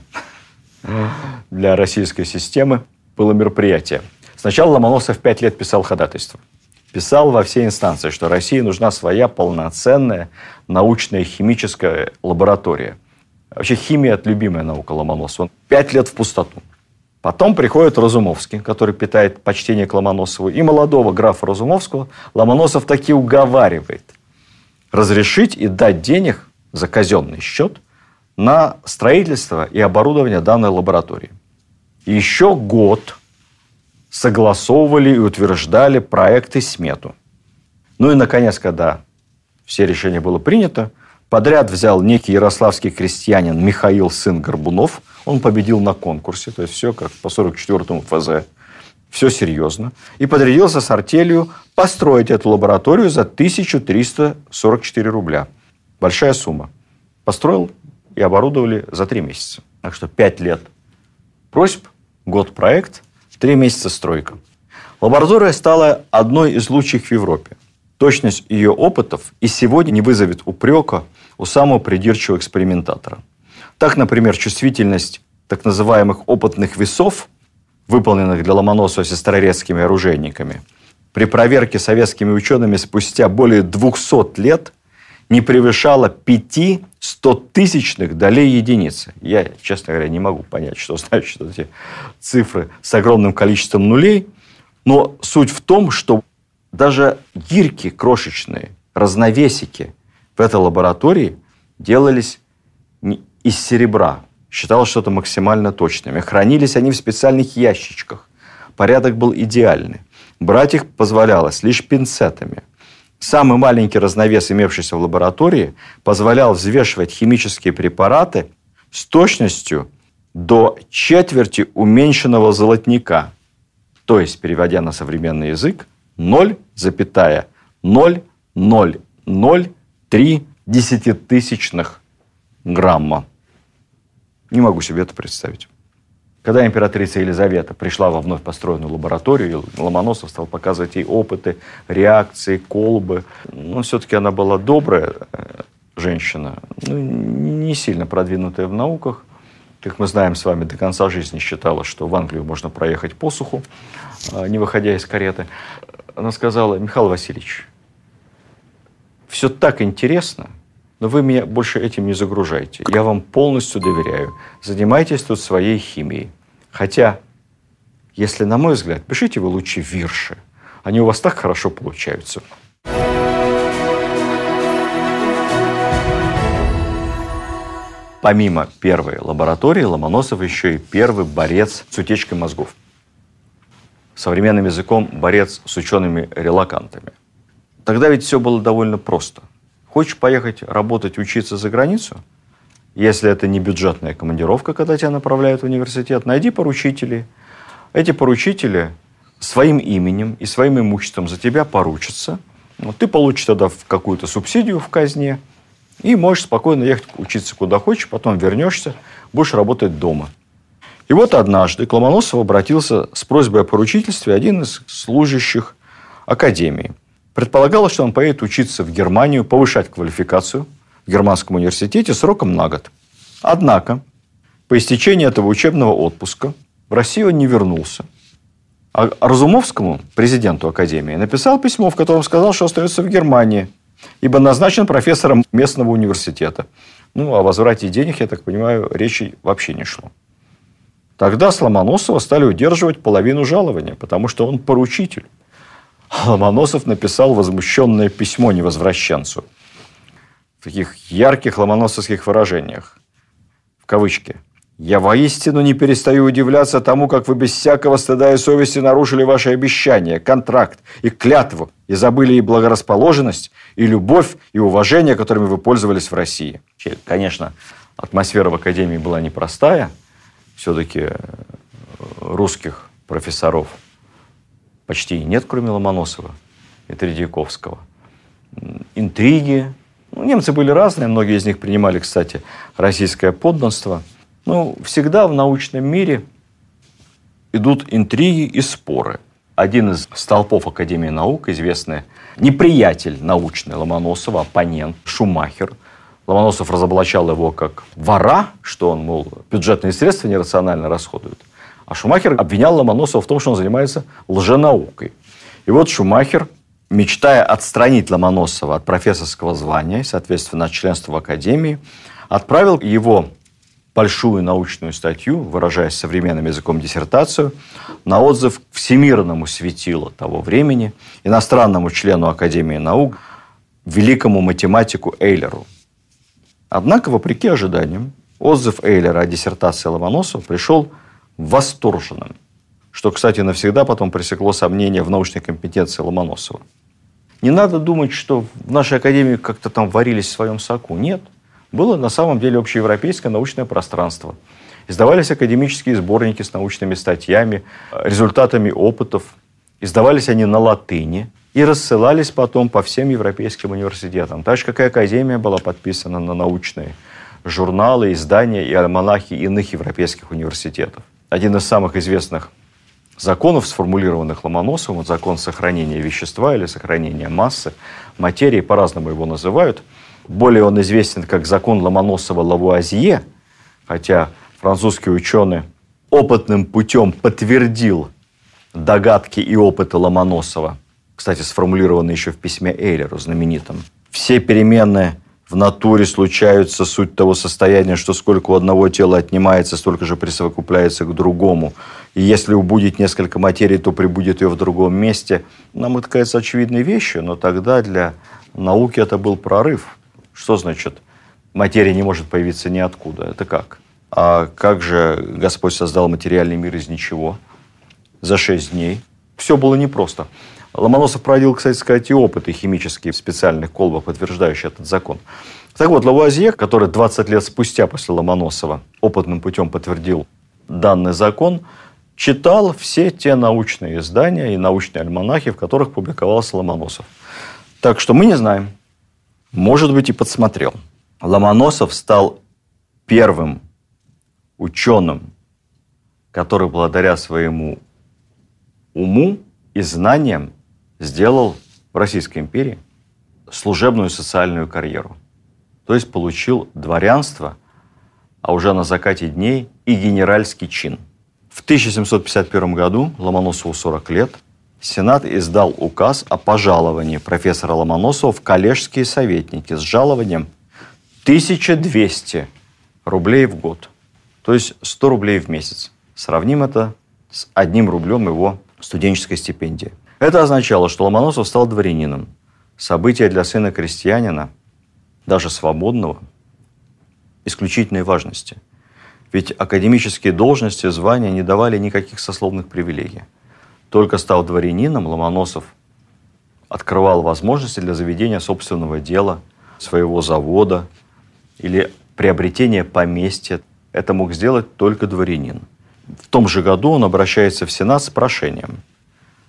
для российской системы было мероприятие. Сначала Ломоносов пять лет писал ходатайство. Писал во все инстанции, что России нужна своя полноценная научная химическая лаборатория. Вообще химия – это любимая наука Ломоносова. Он пять лет в пустоту. Потом приходит Разумовский, который питает почтение к Ломоносову. И молодого графа Разумовского Ломоносов таки уговаривает разрешить и дать денег за казенный счет на строительство и оборудование данной лаборатории. И еще год согласовывали и утверждали проект и смету. Ну и, наконец, когда все решения было принято, подряд взял некий ярославский крестьянин Михаил, сын Горбунов. Он победил на конкурсе, то есть все как по сорок четвёртому ФЗ. Все серьезно. И подрядился с артелью построить эту лабораторию за тысячу триста сорок четыре рубля. Большая сумма. Построил и оборудовали за три месяца. Так что пять лет просьб, год проект, три месяца стройка. Лаборатория стала одной из лучших в Европе. Точность ее опытов и сегодня не вызовет упрека у самого придирчивого экспериментатора. Так, например, чувствительность так называемых опытных весов, выполненных для Ломоносова сестрорецкими оружейниками, при проверке советскими учеными спустя более двухсот лет не превышала пяти стотысячных долей единицы. Я, честно говоря, не могу понять, что значит эти цифры с огромным количеством нулей, но суть в том, что даже гирьки крошечные, разновесики в этой лаборатории делались из серебра. Считалось, что это максимально точными. Хранились они в специальных ящичках. Порядок был идеальный. Брать их позволялось лишь пинцетами. Самый маленький разновес, имевшийся в лаборатории, позволял взвешивать химические препараты с точностью до четверти уменьшенного золотника. То есть, переводя на современный язык, ноль целых ноль ноль ноль три десятитысячных грамма. Не могу себе это представить. Когда императрица Елизавета пришла во вновь построенную лабораторию, Ломоносов стал показывать ей опыты, реакции, колбы. Но все-таки она была добрая женщина, ну, не сильно продвинутая в науках. Как мы знаем с вами, до конца жизни считала, что в Англию можно проехать по суху, не выходя из кареты. Она сказала: Михаил Васильевич, все так интересно, но вы меня больше этим не загружайте. Я вам полностью доверяю. Занимайтесь тут своей химией. Хотя, если на мой взгляд, пишите вы лучше вирши. Они у вас так хорошо получаются. Помимо первой лаборатории, Ломоносов еще и первый борец с утечкой мозгов. Современным языком борец с учеными-релакантами. Тогда ведь все было довольно просто. Хочешь поехать работать, учиться за границу? Если это не бюджетная командировка, когда тебя направляют в университет, найди поручителей. Эти поручители своим именем и своим имуществом за тебя поручатся. Ты получишь тогда какую-то субсидию в казне и можешь спокойно ехать учиться куда хочешь, потом вернешься, будешь работать дома. И вот однажды к Ломоносову обратился с просьбой о поручительстве один из служащих академии. Предполагалось, что он поедет учиться в Германию, повышать квалификацию в германском университете сроком на год. Однако, по истечении этого учебного отпуска в Россию он не вернулся. А Разумовскому, президенту академии, написал письмо, в котором сказал, что остается в Германии, ибо назначен профессором местного университета. Ну, о возврате денег, я так понимаю, речи вообще не шло. Тогда с Ломоносова стали удерживать половину жалования, потому что он поручитель. Ломоносов написал возмущенное письмо невозвращенцу в таких ярких ломоносовских выражениях. В кавычки. «Я воистину не перестаю удивляться тому, как вы без всякого стыда и совести нарушили ваши обещания, контракт и клятву, и забыли и благорасположенность, и любовь, и уважение, которыми вы пользовались в России». Конечно, атмосфера в академии была непростая. Все-таки русских профессоров почти нет, кроме Ломоносова и Тредиаковского. Интриги. Ну, немцы были разные. Многие из них принимали, кстати, российское подданство. Но всегда в научном мире идут интриги и споры. один из столпов Академии наук, известный неприятель научный Ломоносова, оппонент Шумахер. Ломоносов разоблачал его как вора, что он, мол, бюджетные средства нерационально расходует. А Шумахер обвинял Ломоносова в том, что он занимается лженаукой. И вот Шумахер, мечтая отстранить Ломоносова от профессорского звания, соответственно, от членства в Академии, отправил его большую научную статью, выражаясь современным языком диссертацию, на отзыв к всемирному светилу того времени, иностранному члену Академии наук, великому математику Эйлеру. Однако, вопреки ожиданиям, отзыв Эйлера о диссертации Ломоносова пришел восторженным, что, кстати, навсегда потом пресекло сомнения в научной компетенции Ломоносова. Не надо думать, что в нашей академии как-то там варились в своем соку. Нет. Было на самом деле общеевропейское научное пространство. Издавались академические сборники с научными статьями, результатами опытов. Издавались они на латыни и рассылались потом по всем европейским университетам. Так же, как и академия была подписана на научные журналы, издания и альманахи иных европейских университетов. Один из самых известных законов, сформулированных Ломоносовым, вот закон сохранения вещества или сохранения массы, материи, по-разному его называют. Более он известен как закон Ломоносова-Лавуазье, хотя французский ученый опытным путем подтвердил догадки и опыты Ломоносова, кстати, сформулированные еще в письме Эйлеру знаменитом. Все переменные в натуре случаются суть того состояния, что сколько у одного тела отнимается, столько же присовокупляется к другому. И если убудет несколько материй, то прибудет ее в другом месте. Нам это кажется очевидной вещью, но тогда для науки это был прорыв. Что значит материя не может появиться ниоткуда? Это как? А как же Господь создал материальный мир из ничего за шесть дней? Все было непросто. Ломоносов проводил, кстати сказать, и опыты химические в специальных колбах, подтверждающие этот закон. Так вот, Лавуазье, который двадцать лет спустя после Ломоносова опытным путем подтвердил данный закон, читал все те научные издания и научные альманахи, в которых публиковался Ломоносов. Так что мы не знаем. Может быть, и подсмотрел. Ломоносов стал первым ученым, который благодаря своему уму и знаниям сделал в Российской империи служебную социальную карьеру. То есть получил дворянство, а уже на закате дней и генеральский чин. В тысяча семьсот пятьдесят первом году, Ломоносову сорок лет, Сенат издал указ о пожаловании профессора Ломоносова в коллежские советники с жалованием тысяча двести рублей в год, то есть сто рублей в месяц. Сравним это с одним рублем его студенческой стипендии. Это означало, что Ломоносов стал дворянином. Событие для сына крестьянина, даже свободного, исключительной важности. Ведь академические должности, звания не давали никаких сословных привилегий. Только став дворянином, Ломоносов открывал возможности для заведения собственного дела, своего завода или приобретения поместья. Это мог сделать только дворянин. В том же году он обращается в Сенат с прошением.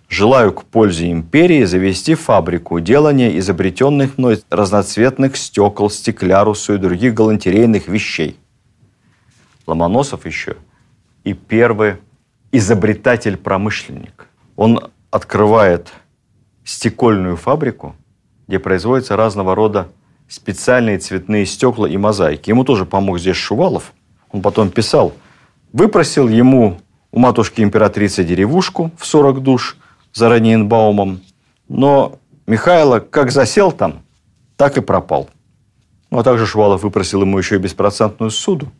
«Желаю к пользе империи завести фабрику делания изобретенных мной разноцветных стекол, стеклярусу и других галантерейных вещей». Ломоносов еще и первый изобретатель-промышленник. Он открывает стекольную фабрику, где производятся разного рода специальные цветные стекла и мозаики. Ему тоже помог здесь Шувалов. Он потом писал, выпросил ему у матушки-императрицы деревушку в сорок душ за Раниенбаумом, но Михайло как засел там, так и пропал. Ну, а также Шувалов выпросил ему еще и беспроцентную ссуду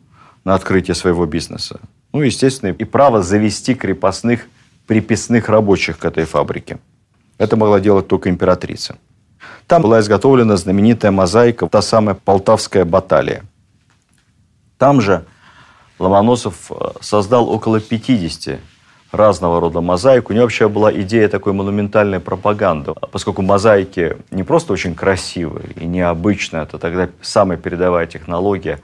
на открытие своего бизнеса. Ну, естественно, и право завести крепостных, приписных рабочих к этой фабрике. Это могла делать только императрица. Там была изготовлена знаменитая мозаика, та самая полтавская баталия. Там же Ломоносов создал около пятидесяти разного рода мозаик. У него вообще была идея такой монументальной пропаганды. Поскольку мозаики не просто очень красивые и необычные, это тогда самая передовая технология,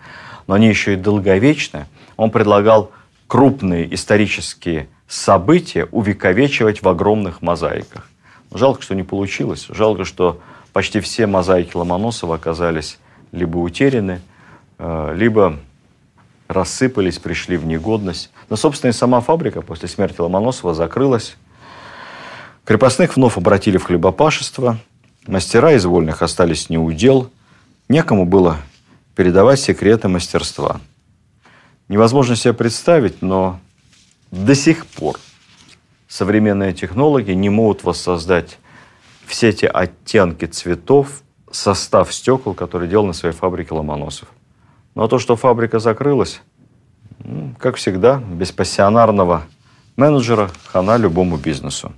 но они еще и долговечны, он предлагал крупные исторические события увековечивать в огромных мозаиках. Жалко, что не получилось. Жалко, что почти все мозаики Ломоносова оказались либо утеряны, либо рассыпались, пришли в негодность. Но, собственно, и сама фабрика после смерти Ломоносова закрылась. Крепостных вновь обратили в хлебопашество, мастера из вольных остались не у дел, некому было передавать секреты мастерства. Невозможно себе представить, но до сих пор современные технологи не могут воссоздать все эти оттенки цветов, состав стекол, который делал на своей фабрике Ломоносов. Но то, что фабрика закрылась, ну, как всегда, без пассионарного менеджера хана любому бизнесу.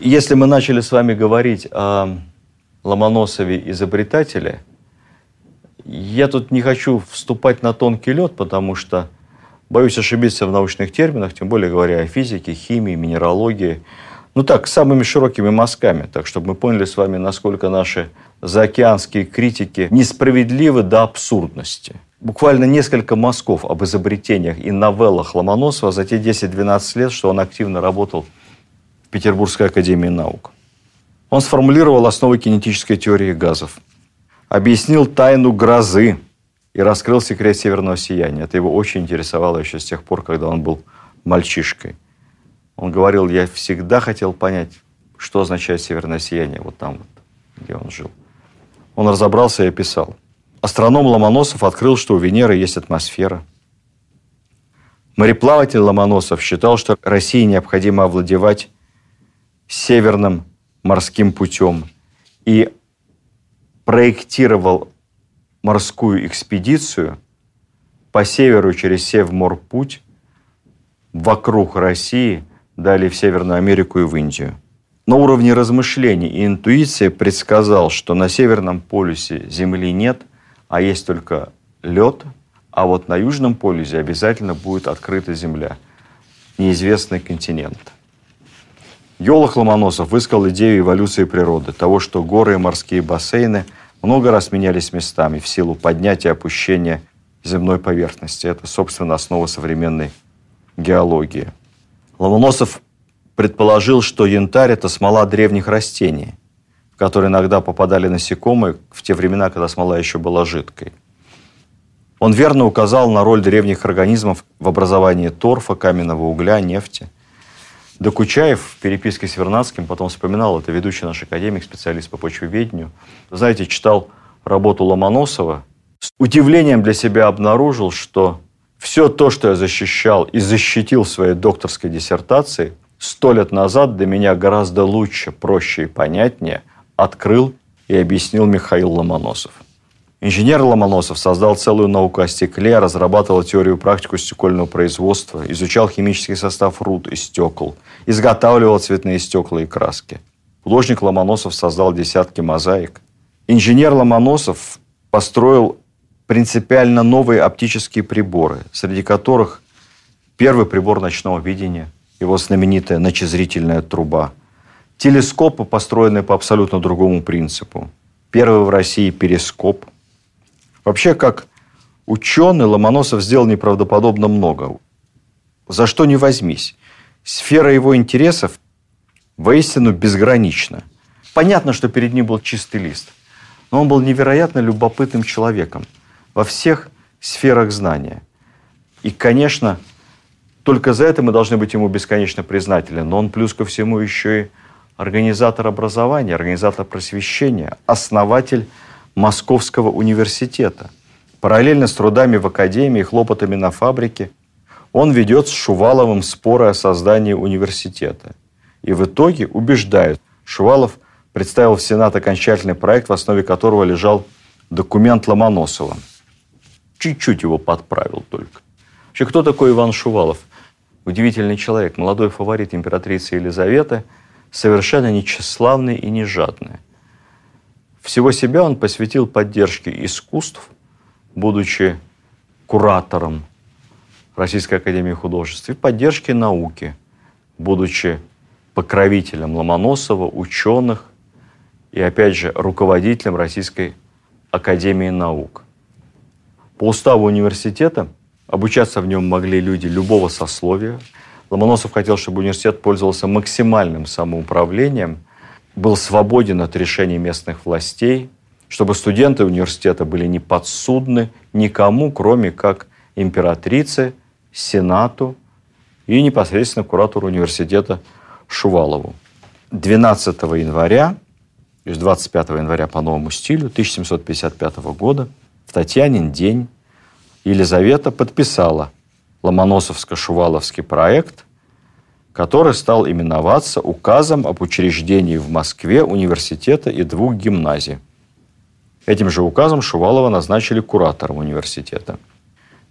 Если мы начали с вами говорить о Ломоносове-изобретателе, я тут не хочу вступать на тонкий лед, потому что боюсь ошибиться в научных терминах, тем более говоря о физике, химии, минералогии. Ну так, самыми широкими мазками, так чтобы мы поняли с вами, насколько наши заокеанские критики несправедливы до абсурдности. Буквально несколько мазков об изобретениях и новеллах Ломоносова за те десять-двенадцать лет, что он активно работал в Петербургской академии наук. Он сформулировал основы кинетической теории газов, объяснил тайну грозы и раскрыл секрет северного сияния. Это его очень интересовало еще с тех пор, когда он был мальчишкой. Он говорил, я всегда хотел понять, что означает северное сияние, вот там, вот, где он жил. Он разобрался и описал. Астроном Ломоносов открыл, что у Венеры есть атмосфера. Мореплаватель Ломоносов считал, что России необходимо овладевать северным морским путем и проектировал морскую экспедицию по северу через Севморпуть вокруг России, далее в Северную Америку и в Индию. На уровне размышлений и интуиции предсказал, что на Северном полюсе Земли нет, а есть только лед, а вот на Южном полюсе обязательно будет открыта Земля, неизвестный континент. Геолог Ломоносов высказал идею эволюции природы, того, что горы и морские бассейны много раз менялись местами в силу поднятия и опущения земной поверхности. Это, собственно, основа современной геологии. Ломоносов предположил, что янтарь – это смола древних растений, в которые иногда попадали насекомые в те времена, когда смола еще была жидкой. Он верно указал на роль древних организмов в образовании торфа, каменного угля, нефти. Докучаев в переписке с Вернадским потом вспоминал, это ведущий наш академик, специалист по почвеведению. Знаете, читал работу Ломоносова, с удивлением для себя обнаружил, что все то, что я защищал и защитил в своей докторской диссертации, сто лет назад для меня гораздо лучше, проще и понятнее открыл и объяснил Михаил Ломоносов. Инженер Ломоносов создал целую науку о стекле, разрабатывал теорию и практику стекольного производства, изучал химический состав руд и стекол, изготавливал цветные стекла и краски. Художник Ломоносов создал десятки мозаик. Инженер Ломоносов построил принципиально новые оптические приборы, среди которых первый прибор ночного видения, его знаменитая ночезрительная труба, телескопы, построенные по абсолютно другому принципу, первый в России перископ. Вообще, как ученый, Ломоносов сделал неправдоподобно много. За что ни возьмись. Сфера его интересов воистину безгранична. Понятно, что перед ним был чистый лист, но он был невероятно любопытным человеком во всех сферах знания. И, конечно, только за это мы должны быть ему бесконечно признательны, но он плюс ко всему еще и организатор образования, организатор просвещения, основатель Московского университета. Параллельно с трудами в академии и хлопотами на фабрике он ведет с Шуваловым споры о создании университета. И в итоге убеждает. Шувалов представил в Сенат окончательный проект, в основе которого лежал документ Ломоносова. Чуть-чуть его подправил только. Вообще, кто такой Иван Шувалов? Удивительный человек, молодой фаворит императрицы Елизаветы, совершенно не тщеславный и не жадный. Всего себя он посвятил поддержке искусств, будучи куратором Российской академии художеств, и поддержке науки, будучи покровителем Ломоносова, ученых и, опять же, руководителем Российской академии наук. По уставу университета обучаться в нем могли люди любого сословия. Ломоносов хотел, чтобы университет пользовался максимальным самоуправлением, был свободен от решений местных властей, чтобы студенты университета были не подсудны никому, кроме как императрице, Сенату и непосредственно куратору университета Шувалову. двенадцатого января, то есть двадцать пятого января по новому стилю тысяча семьсот пятьдесят пятого года, в Татьянин день Елизавета подписала Ломоносовско-Шуваловский проект, который стал именоваться указом об учреждении в Москве университета и двух гимназий. Этим же указом Шувалова назначили куратором университета.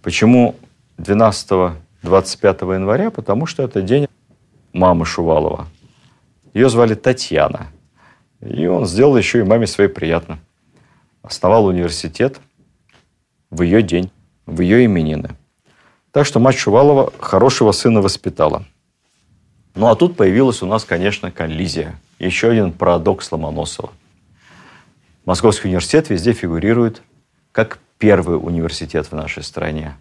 Почему двенадцатого — двадцать пятого января? Потому что это день мамы Шувалова. Ее звали Татьяна. И он сделал еще и маме своей приятно. Основал университет в ее день, в ее именины. Так что мать Шувалова хорошего сына воспитала. Ну, а тут появилась у нас, конечно, коллизия. Еще один парадокс Ломоносова. Московский университет везде фигурирует как первый университет в нашей стране.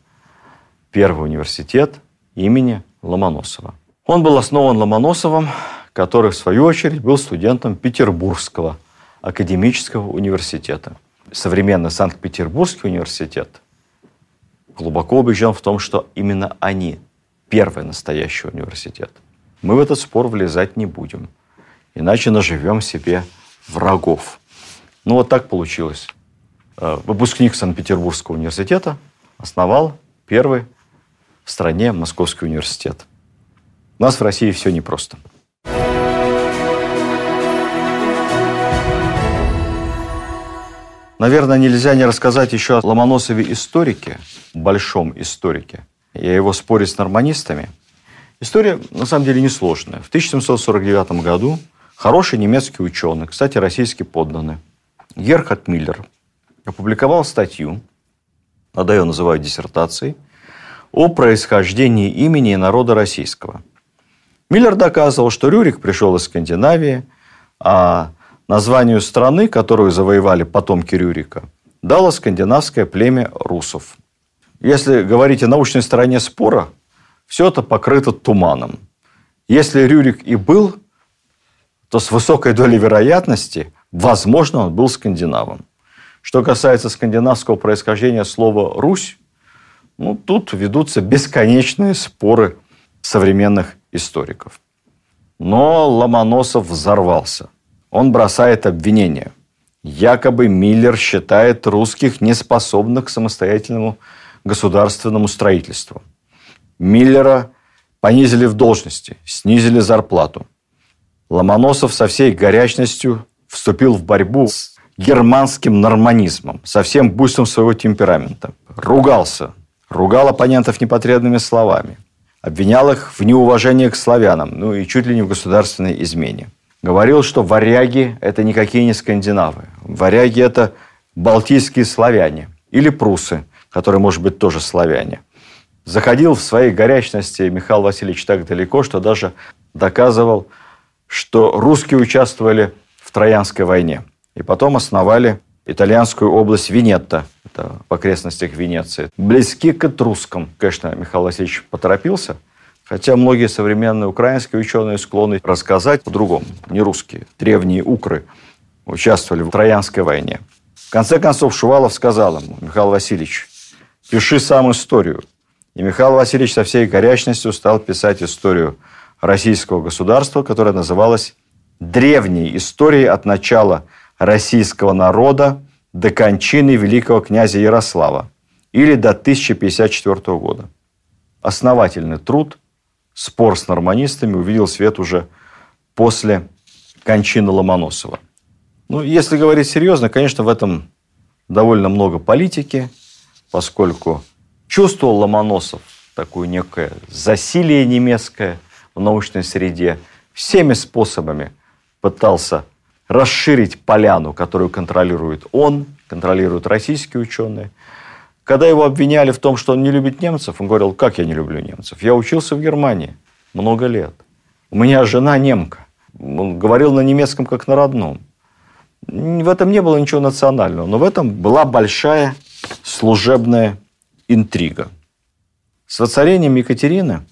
Первый университет имени Ломоносова. Он был основан Ломоносовым, который, в свою очередь, был студентом Петербургского академического университета. Современный Санкт-Петербургский университет глубоко убежден в том, что именно они первый настоящий университет. Мы в этот спор влезать не будем, иначе наживем себе врагов. Ну, вот так получилось. Выпускник Санкт-Петербургского университета основал первый в стране Московский университет. У нас в России все непросто. Наверное, нельзя не рассказать еще о Ломоносове-историке, большом историке, и о его споре с норманистами. История, на самом деле, несложная. В тысяча семьсот сорок девятом году хороший немецкий ученый, кстати, российский подданный, Герхард Миллер, опубликовал статью, надо ее называют диссертацией, о происхождении имени и народа российского. Миллер доказывал, что Рюрик пришел из Скандинавии, а названию страны, которую завоевали потомки Рюрика, дало скандинавское племя русов. Если говорить о научной стороне спора, все это покрыто туманом. Если Рюрик и был, то с высокой долей вероятности, возможно, он был скандинавом. Что касается скандинавского происхождения слова «Русь», ну, тут ведутся бесконечные споры современных историков. Но Ломоносов взорвался. Он бросает обвинения. Якобы Миллер считает русских неспособных к самостоятельному государственному строительству. Миллера понизили в должности, снизили зарплату. Ломоносов со всей горячностью вступил в борьбу с германским норманизмом, со всем буйством своего темперамента. Ругался, ругал оппонентов непотребными словами, обвинял их в неуважении к славянам, ну и чуть ли не в государственной измене. Говорил, что варяги – это никакие не скандинавы. Варяги – это балтийские славяне или прусы, которые, может быть, тоже славяне. Заходил в своей горячности Михаил Васильевич так далеко, что даже доказывал, что русские участвовали в Троянской войне. И потом основали итальянскую область Венето, это в окрестностях Венеции. Близки к этрускам. Конечно, Михаил Васильевич поторопился. Хотя многие современные украинские ученые склонны рассказать по-другому. Не русские, древние укры участвовали в Троянской войне. В конце концов, Шувалов сказал ему: «Михаил Васильевич, пиши сам историю». И Михаил Васильевич со всей горячностью стал писать историю российского государства, которая называлась «Древней историей от начала российского народа до кончины великого князя Ярослава» или до тысяча пятьдесят четвёртого года. Основательный труд. Спор с норманистами увидел свет уже после кончины Ломоносова. Ну, если говорить серьезно, конечно, в этом довольно много политики, поскольку чувствовал Ломоносов такое некое засилие немецкое в научной среде. Всеми способами пытался расширить поляну, которую контролирует он, контролируют российские ученые. Когда его обвиняли в том, что он не любит немцев, он говорил: как я не люблю немцев? Я учился в Германии много лет. У меня жена немка. Он говорил на немецком, как на родном. В этом не было ничего национального, но в этом была большая служебная интрига. С воцарением Екатерины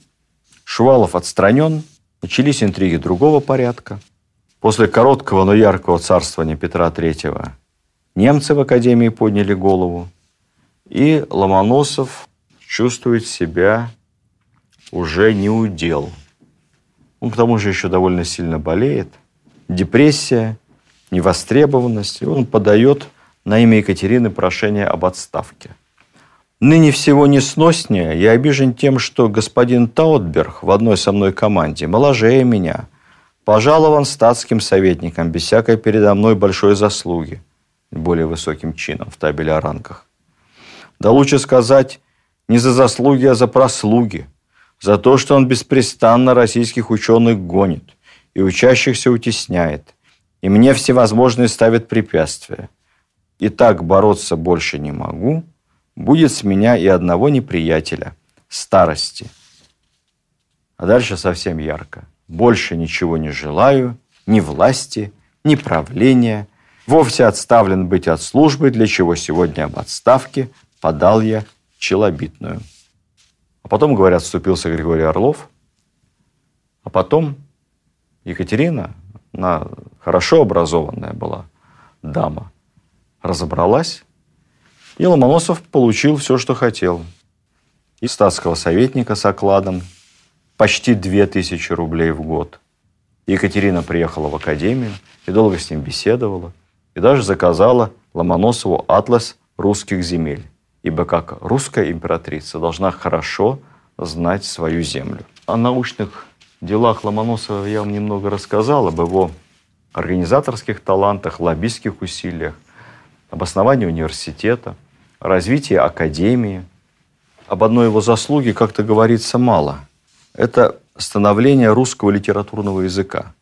Шувалов отстранен, начались интриги другого порядка. После короткого, но яркого царствования Петра третьего немцы в академии подняли голову. И Ломоносов чувствует себя уже не удел. Он к тому же еще довольно сильно болеет. Депрессия, невостребованность. И он подает на имя Екатерины прошение об отставке. Ныне всего несноснее я обижен тем, что господин Таутберг в одной со мной команде моложее меня, пожалован статским советником без всякой передо мной большой заслуги, более высоким чином в табеле о рангах. Да лучше сказать, не за заслуги, а за прослуги, за то, что он беспрестанно российских ученых гонит и учащихся утесняет, и мне всевозможные ставят препятствия. И так бороться больше не могу, будет с меня и одного неприятеля – старости. А дальше совсем ярко. Больше ничего не желаю, ни власти, ни правления. Вовсе отставлен быть от службы, для чего сегодня об отставке подал я челобитную. А потом, говорят, вступился Григорий Орлов. А потом Екатерина, она хорошо образованная была дама, разобралась. И Ломоносов получил все, что хотел. И статского советника с окладом почти две тысячи рублей в год. Екатерина приехала в академию и долго с ним беседовала. И даже заказала Ломоносову атлас русских земель. Ибо как русская императрица должна хорошо знать свою землю. О научных делах Ломоносова я вам немного рассказал. Об его организаторских талантах, лоббистских усилиях. Об основании университета, о развитии академии. Об одной его заслуге как-то говорится мало. Это становление русского литературного языка.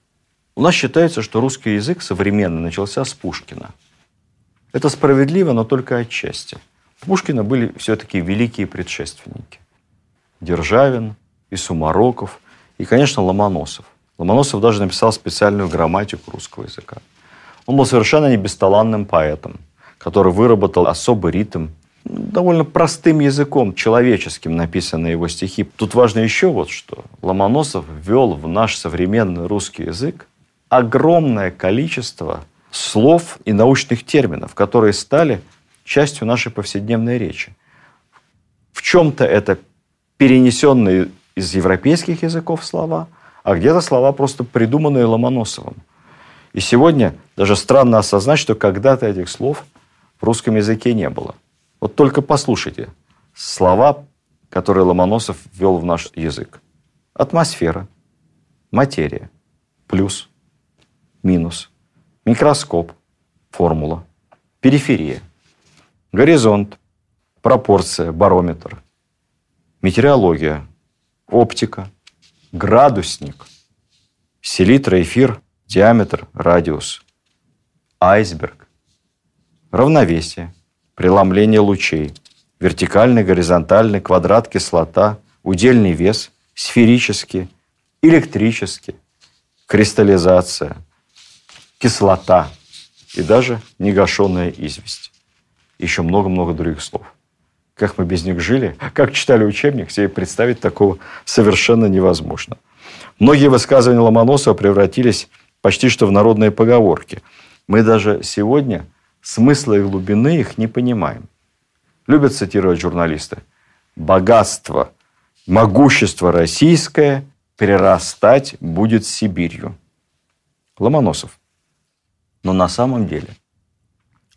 У нас считается, что русский язык современный начался с Пушкина. Это справедливо, но только отчасти. У Пушкина были все-таки великие предшественники. Державин и Сумароков, и, конечно, Ломоносов. Ломоносов даже написал специальную грамматику русского языка. Он был совершенно не бесталанным поэтом, который выработал особый ритм, довольно простым языком, человеческим написаны его стихи. Тут важно еще вот что. Ломоносов ввел в наш современный русский язык огромное количество слов и научных терминов, которые стали частью нашей повседневной речи. В чем-то это перенесенные из европейских языков слова, а где-то слова, просто придуманные Ломоносовым. И сегодня даже странно осознать, что когда-то этих слов в русском языке не было. Вот только послушайте слова, которые Ломоносов ввел в наш язык. Атмосфера, материя, плюс, минус, микроскоп, формула, периферия, горизонт, пропорция, барометр, метеорология, оптика, градусник, селитра, эфир, диаметр, радиус, айсберг, равновесие, преломление лучей, вертикальный, горизонтальный, квадрат, кислота, удельный вес, сферический, электрический, кристаллизация, кислота и даже негашенная известь. Еще много-много других слов. Как мы без них жили, как читали учебник, себе представить такого совершенно невозможно. Многие высказывания Ломоносова превратились почти что в народные поговорки. Мы даже сегодня смысла и глубины их не понимаем. Любят цитировать журналисты. Богатство, могущество российское перерастать будет Сибирью. Ломоносов. Но на самом деле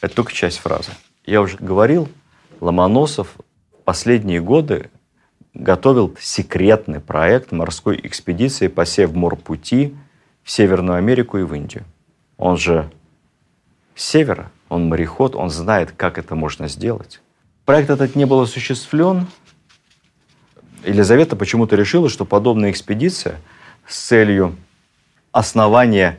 это только часть фразы. Я уже говорил, Ломоносов в последние годы готовил секретный проект морской экспедиции по Севморпути в Северную Америку и в Индию. Он же с севера. Он мореход, он знает, как это можно сделать. Проект этот не был осуществлен. Елизавета почему-то решила, что подобная экспедиция с целью основания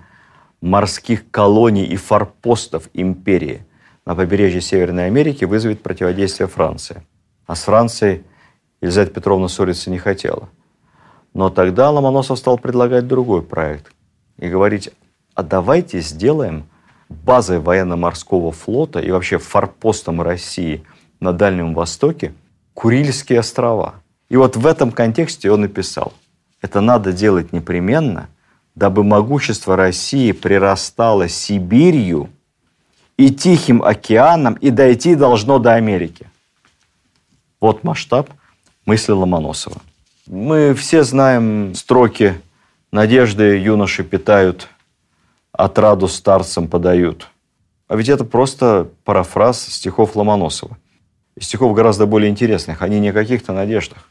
морских колоний и форпостов империи на побережье Северной Америки вызовет противодействие Франции. А с Францией Елизавета Петровна ссориться не хотела. Но тогда Ломоносов стал предлагать другой проект и говорить: а давайте сделаем базой военно-морского флота и вообще форпостом России на Дальнем Востоке Курильские острова. И вот в этом контексте он и писал. Это надо делать непременно, дабы могущество России прирастало Сибирью и Тихим океаном, и дойти должно до Америки. Вот масштаб мысли Ломоносова. Мы все знаем строки «Надежды юноши питают, отраду старцам подают». А ведь это просто парафраз стихов Ломоносова. И стихов гораздо более интересных. Они не о каких-то надеждах.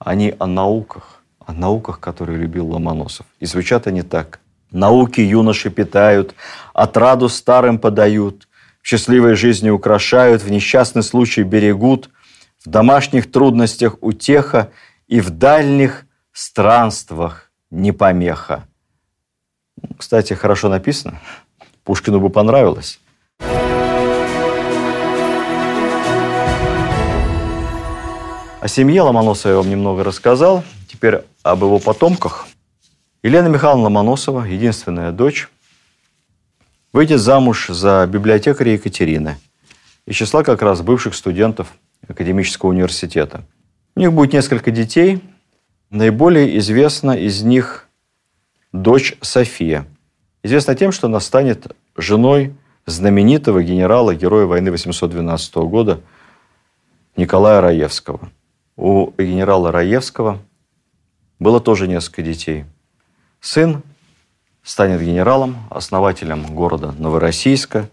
Они о науках. О науках, которые любил Ломоносов. И звучат они так. «Науки юноши питают, отраду старым подают, в счастливой жизни украшают, в несчастный случай берегут, в домашних трудностях утеха и в дальних странствах не помеха». Кстати, хорошо написано. Пушкину бы понравилось. О семье Ломоносова я вам немного рассказал. Теперь об его потомках. Елена Михайловна Ломоносова, единственная дочь, выйдет замуж за библиотекаря Екатерины из числа как раз бывших студентов академического университета. У них будет несколько детей. Наиболее известна из них дочь София. Известна тем, что она станет женой знаменитого генерала, героя войны восемьсот двенадцатого года Николая Раевского. У генерала Раевского было тоже несколько детей. Сын станет генералом, основателем города Новороссийска.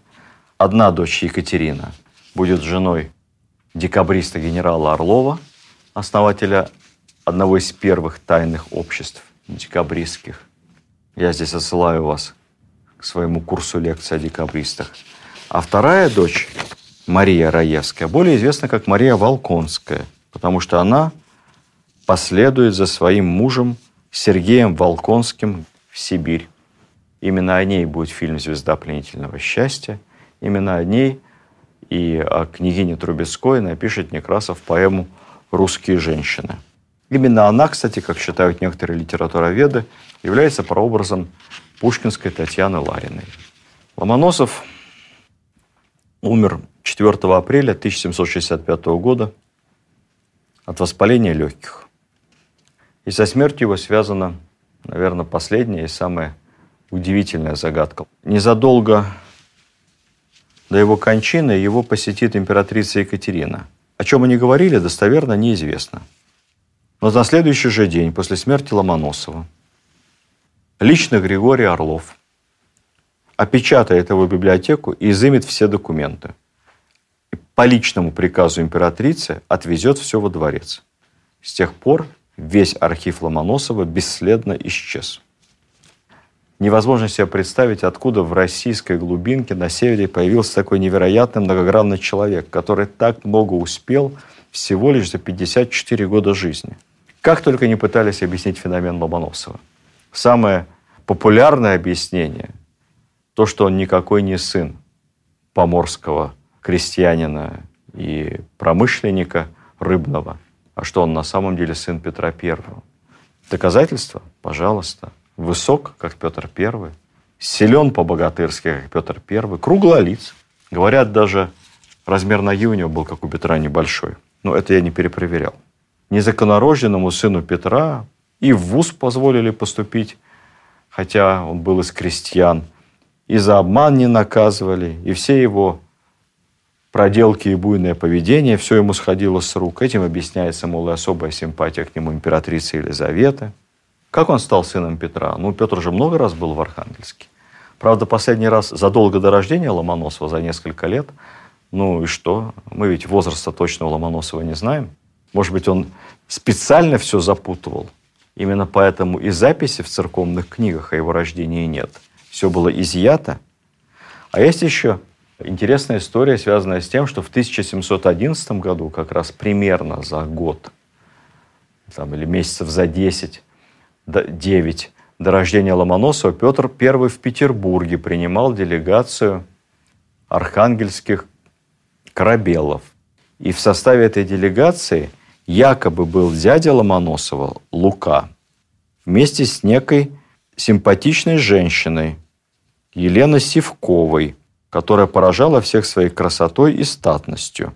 Одна дочь, Екатерина, будет женой декабриста генерала Орлова, основателя одного из первых тайных обществ декабристских. Я здесь отсылаю вас к своему курсу лекций о декабристах. А вторая дочь, Мария Раевская, более известна как Мария Волконская, потому что она последует за своим мужем Сергеем Волконским в Сибирь. Именно о ней будет фильм «Звезда пленительного счастья». Именно о ней и о княгине Трубецкой напишет Некрасов поэму «Русские женщины». Именно она, кстати, как считают некоторые литературоведы, является прообразом пушкинской Татьяны Лариной. Ломоносов умер четвёртого апреля тысяча семьсот шестьдесят пятого года от воспаления легких. И со смертью его связана, наверное, последняя и самая удивительная загадка. Незадолго до его кончины его посетит императрица Екатерина. О чем они говорили, достоверно неизвестно. Но на следующий же день, после смерти Ломоносова, лично Григорий Орлов опечатает его библиотеку и изымет все документы. И по личному приказу императрицы отвезет все во дворец. С тех пор весь архив Ломоносова бесследно исчез. Невозможно себе представить, откуда в российской глубинке на севере появился такой невероятный многогранный человек, который так много успел всего лишь за пятьдесят четыре года жизни. Как только не пытались объяснить феномен Ломоносова. Самое популярное объяснение – то, что он никакой не сын поморского крестьянина и промышленника рыбного, а что он на самом деле сын Петра Первого. Доказательства? Пожалуйста. Высок, как Петр Первый, силен по-богатырски, как Петр Первый, круглолиц. Говорят, даже размер ноги у него был, как у Петра, небольшой. Но это я не перепроверял. Незаконорожденному сыну Петра и в вуз позволили поступить, хотя он был из крестьян. И за обман не наказывали, и все его проделки и буйное поведение, все ему сходило с рук. Этим объясняется, мол, и особая симпатия к нему императрицы Елизаветы. Как он стал сыном Петра? Ну, Петр же много раз был в Архангельске. Правда, последний раз задолго до рождения Ломоносова, за несколько лет. Ну и что? Мы ведь возраста точного Ломоносова не знаем. Может быть, он специально все запутывал. Именно поэтому и записи в церковных книгах о его рождении нет. Все было изъято. А есть еще интересная история, связанная с тем, что в тысяча семьсот одиннадцатом году, как раз примерно за год, там, или месяцев за десять-девять до рождения Ломоносова, Петр I в Петербурге принимал делегацию архангельских корабелов. И в составе этой делегации якобы был дядя Ломоносова, Лука, вместе с некой симпатичной женщиной Еленой Сивковой, которая поражала всех своей красотой и статностью.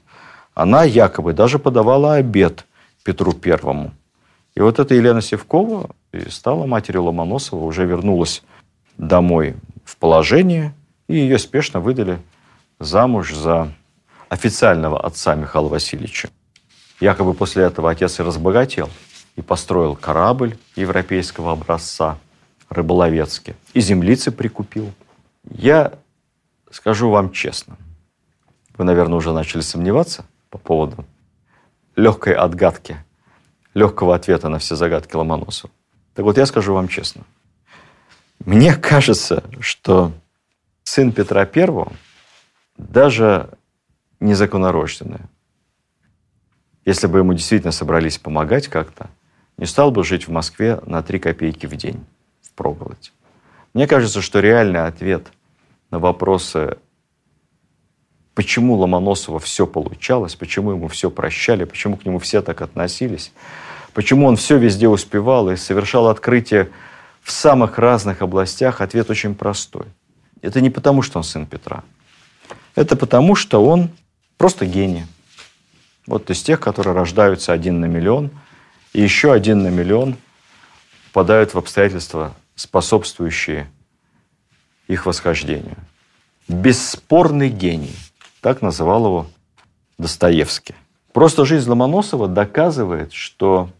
Она якобы даже подавала обед Петру Первому. И вот эта Елена Сивкова и стала матерью Ломоносова, уже вернулась домой в положение, и ее спешно выдали замуж за официального отца Михаила Васильевича. Якобы после этого отец и разбогател. и построил корабль европейского образца, рыболовецкий, и землицы прикупил. Я скажу вам честно, вы, наверное, уже начали сомневаться по поводу легкой отгадки, легкого ответа на все загадки Ломоносова. Так вот, я скажу вам честно. Мне кажется, что сын Петра Первого даже незаконорожденный, если бы ему действительно собрались помогать как-то, не стал бы жить в Москве на три копейки в день впроголодь. Мне кажется, что реальный ответ на вопросы, почему Ломоносова все получалось, почему ему все прощали, почему к нему все так относились, почему он все везде успевал и совершал открытие в самых разных областях, ответ очень простой. Это не потому, что он сын Петра. Это потому, что он просто гений. Вот из тех, которые рождаются один на миллион, и еще один на миллион попадают в обстоятельства, способствующие их восхождению. Бесспорный гений. Так называл его Достоевский. Просто жизнь Ломоносова доказывает, что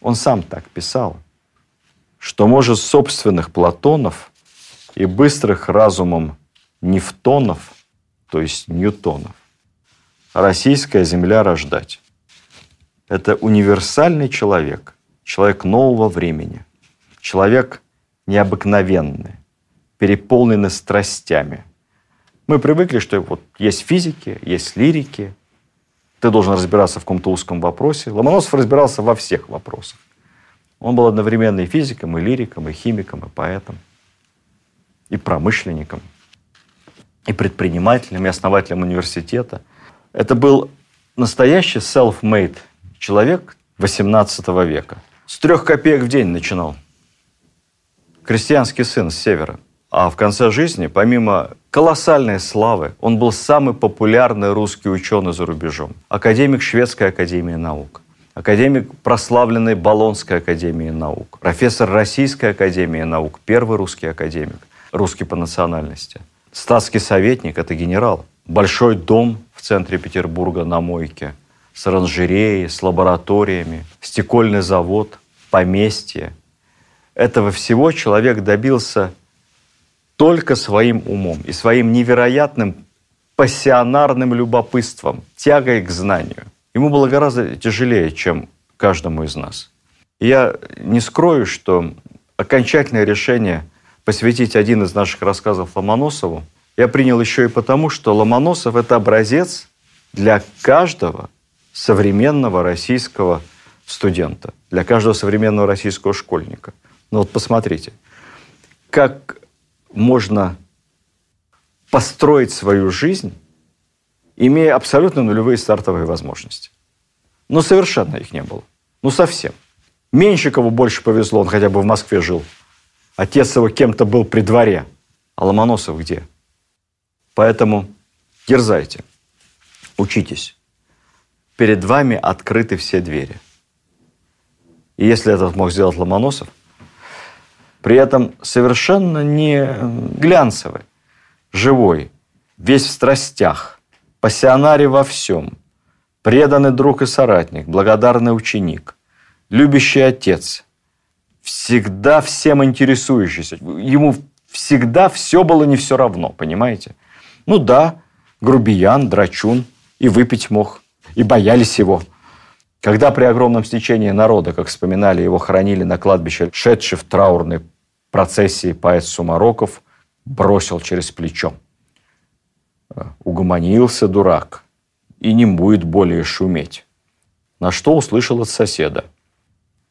он сам так писал, что может собственных Платонов и быстрых разумом Нефтонов, то есть Ньютонов, российская земля рождать. Это универсальный человек, человек нового времени, человек необыкновенный, переполненный страстями. Мы привыкли, что вот есть физики, есть лирики, ты должен разбираться в каком-то узком вопросе. Ломоносов разбирался во всех вопросах. Он был одновременно и физиком, и лириком, и химиком, и поэтом, и промышленником, и предпринимателем, и основателем университета. Это был настоящий self-made человек восемнадцатого века. С трех копеек в день начинал. Крестьянский сын с севера. А в конце жизни, помимо колоссальной славы, он был самый популярный русский ученый за рубежом. Академик Шведской академии наук. Академик прославленной Болонской академии наук. Профессор Российской академии наук. Первый русский академик. Русский по национальности. Статский советник – это генерал. Большой дом в центре Петербурга на Мойке. С оранжереей, с лабораториями. Стекольный завод, поместье. Этого всего человек добился только своим умом и своим невероятным пассионарным любопытством, тягой к знанию. Ему было гораздо тяжелее, чем каждому из нас. И я не скрою, что окончательное решение посвятить один из наших рассказов Ломоносову я принял еще и потому, что Ломоносов – это образец для каждого современного российского студента, для каждого современного российского школьника. Ну вот посмотрите, как можно построить свою жизнь, имея абсолютно нулевые стартовые возможности. Но совершенно их не было. Ну, совсем. Меньшикову больше повезло, он хотя бы в Москве жил. Отец его кем-то был при дворе. А Ломоносов где? Поэтому дерзайте, учитесь. Перед вами открыты все двери. И если это мог сделать Ломоносов, при этом совершенно не глянцевый, живой, весь в страстях, пассионарий во всем, преданный друг и соратник, благодарный ученик, любящий отец, всегда всем интересующийся. Ему всегда все было не все равно, понимаете? Ну да, грубиян, драчун, и выпить мог, и боялись его. Когда при огромном стечении народа, как вспоминали, его хоронили на кладбище, шедший в траурный процессии поэт Сумароков бросил через плечо. Угомонился дурак, и не будет более шуметь. На что услышал от соседа.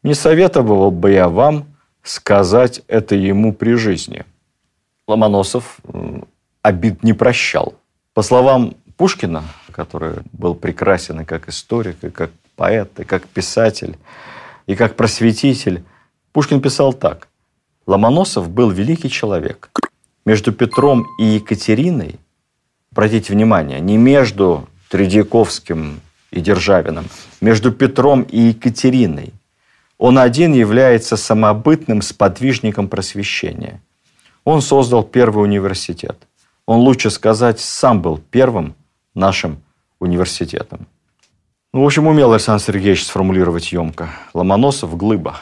Не советовал бы я вам сказать это ему при жизни. Ломоносов обид не прощал. По словам Пушкина, который был прекрасен и как историк, и как поэт, и как писатель, и как просветитель, Пушкин писал так. Ломоносов был великий человек. Между Петром и Екатериной, обратите внимание, не между Тредиаковским и Державиным, между Петром и Екатериной он один является самобытным сподвижником просвещения. Он создал первый университет. Он, лучше сказать, сам был первым нашим университетом. Ну, в общем, умел Александр Сергеевич сформулировать емко. Ломоносов – глыба.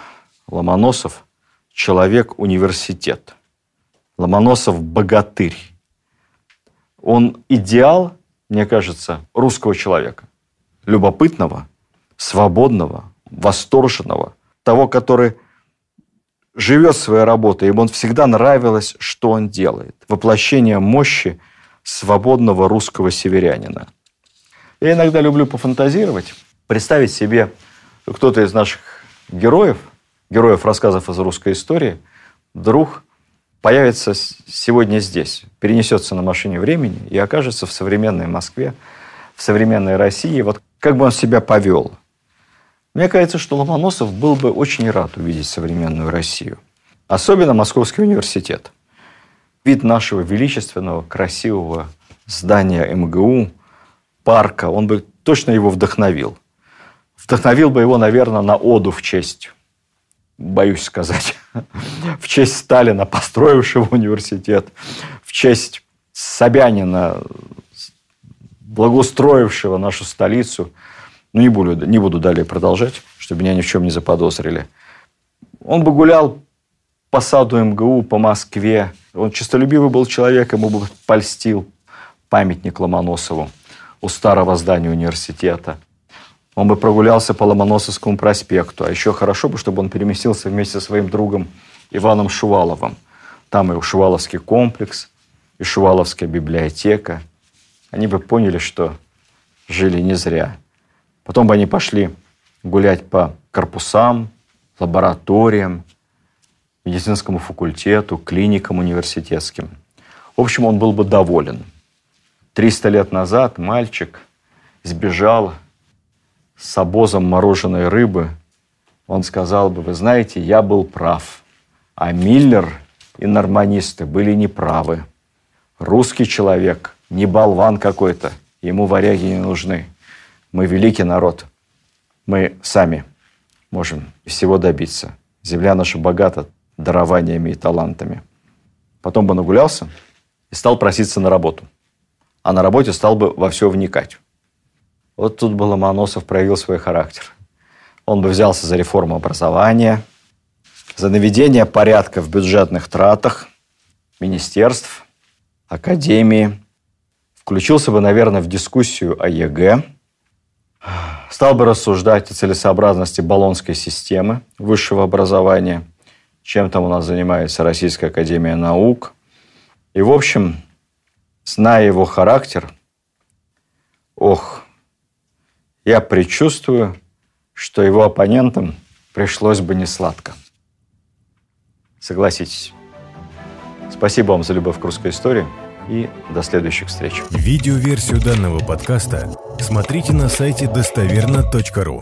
Ломоносов – человек-университет. Ломоносов – богатырь. Он идеал, мне кажется, русского человека. Любопытного, свободного, восторженного. Того, который живет своей работой, ему всегда нравилось, что он делает. Воплощение мощи свободного русского северянина. Я иногда люблю пофантазировать, представить себе, кто-то из наших героев, героев рассказов из русской истории, вдруг появится сегодня здесь, перенесется на машине времени и окажется в современной Москве, в современной России. Вот как бы он себя повел? Мне кажется, что Ломоносов был бы очень рад увидеть современную Россию. Особенно Московский университет. Вид нашего величественного, красивого здания эм гэ у, парка, он бы точно его вдохновил. Вдохновил бы его, наверное, на оду в честь, боюсь сказать, в честь Сталина, построившего университет, в честь Собянина, благоустроившего нашу столицу. Ну, не буду, не буду далее продолжать, чтобы меня ни в чем не заподозрили. Он бы гулял по саду эм гэ у, по Москве. Он честолюбивый был человек, ему бы польстил памятник Ломоносову у старого здания университета. Он бы прогулялся по Ломоносовскому проспекту. А еще хорошо бы, чтобы он переместился вместе со своим другом Иваном Шуваловым. Там и Шуваловский комплекс, и Шуваловская библиотека. Они бы поняли, что жили не зря. Потом бы они пошли гулять по корпусам, лабораториям, медицинскому факультету, клиникам университетским. В общем, он был бы доволен. триста лет назад мальчик сбежал с обозом мороженой рыбы. Он сказал бы, вы знаете, я был прав, а Миллер и норманисты были неправы. Русский человек, не болван какой-то, ему варяги не нужны. Мы великий народ. Мы сами можем всего добиться. Земля наша богата дарованиями и талантами. Потом бы нагулялся и стал проситься на работу. А на работе стал бы во все вникать. Вот тут бы Ломоносов проявил свой характер. Он бы взялся за реформу образования, за наведение порядка в бюджетных тратах, министерств, академии. Включился бы, наверное, в дискуссию о е гэ э. Стал бы рассуждать о целесообразности Болонской системы высшего образования, чем там у нас занимается Российская академия наук. И, в общем, зная его характер, ох, я предчувствую, что его оппонентам пришлось бы несладко. Согласитесь. Спасибо вам за любовь к русской истории. И до следующих встреч. Видеоверсию данного подкаста смотрите на сайте достоверно точка ру.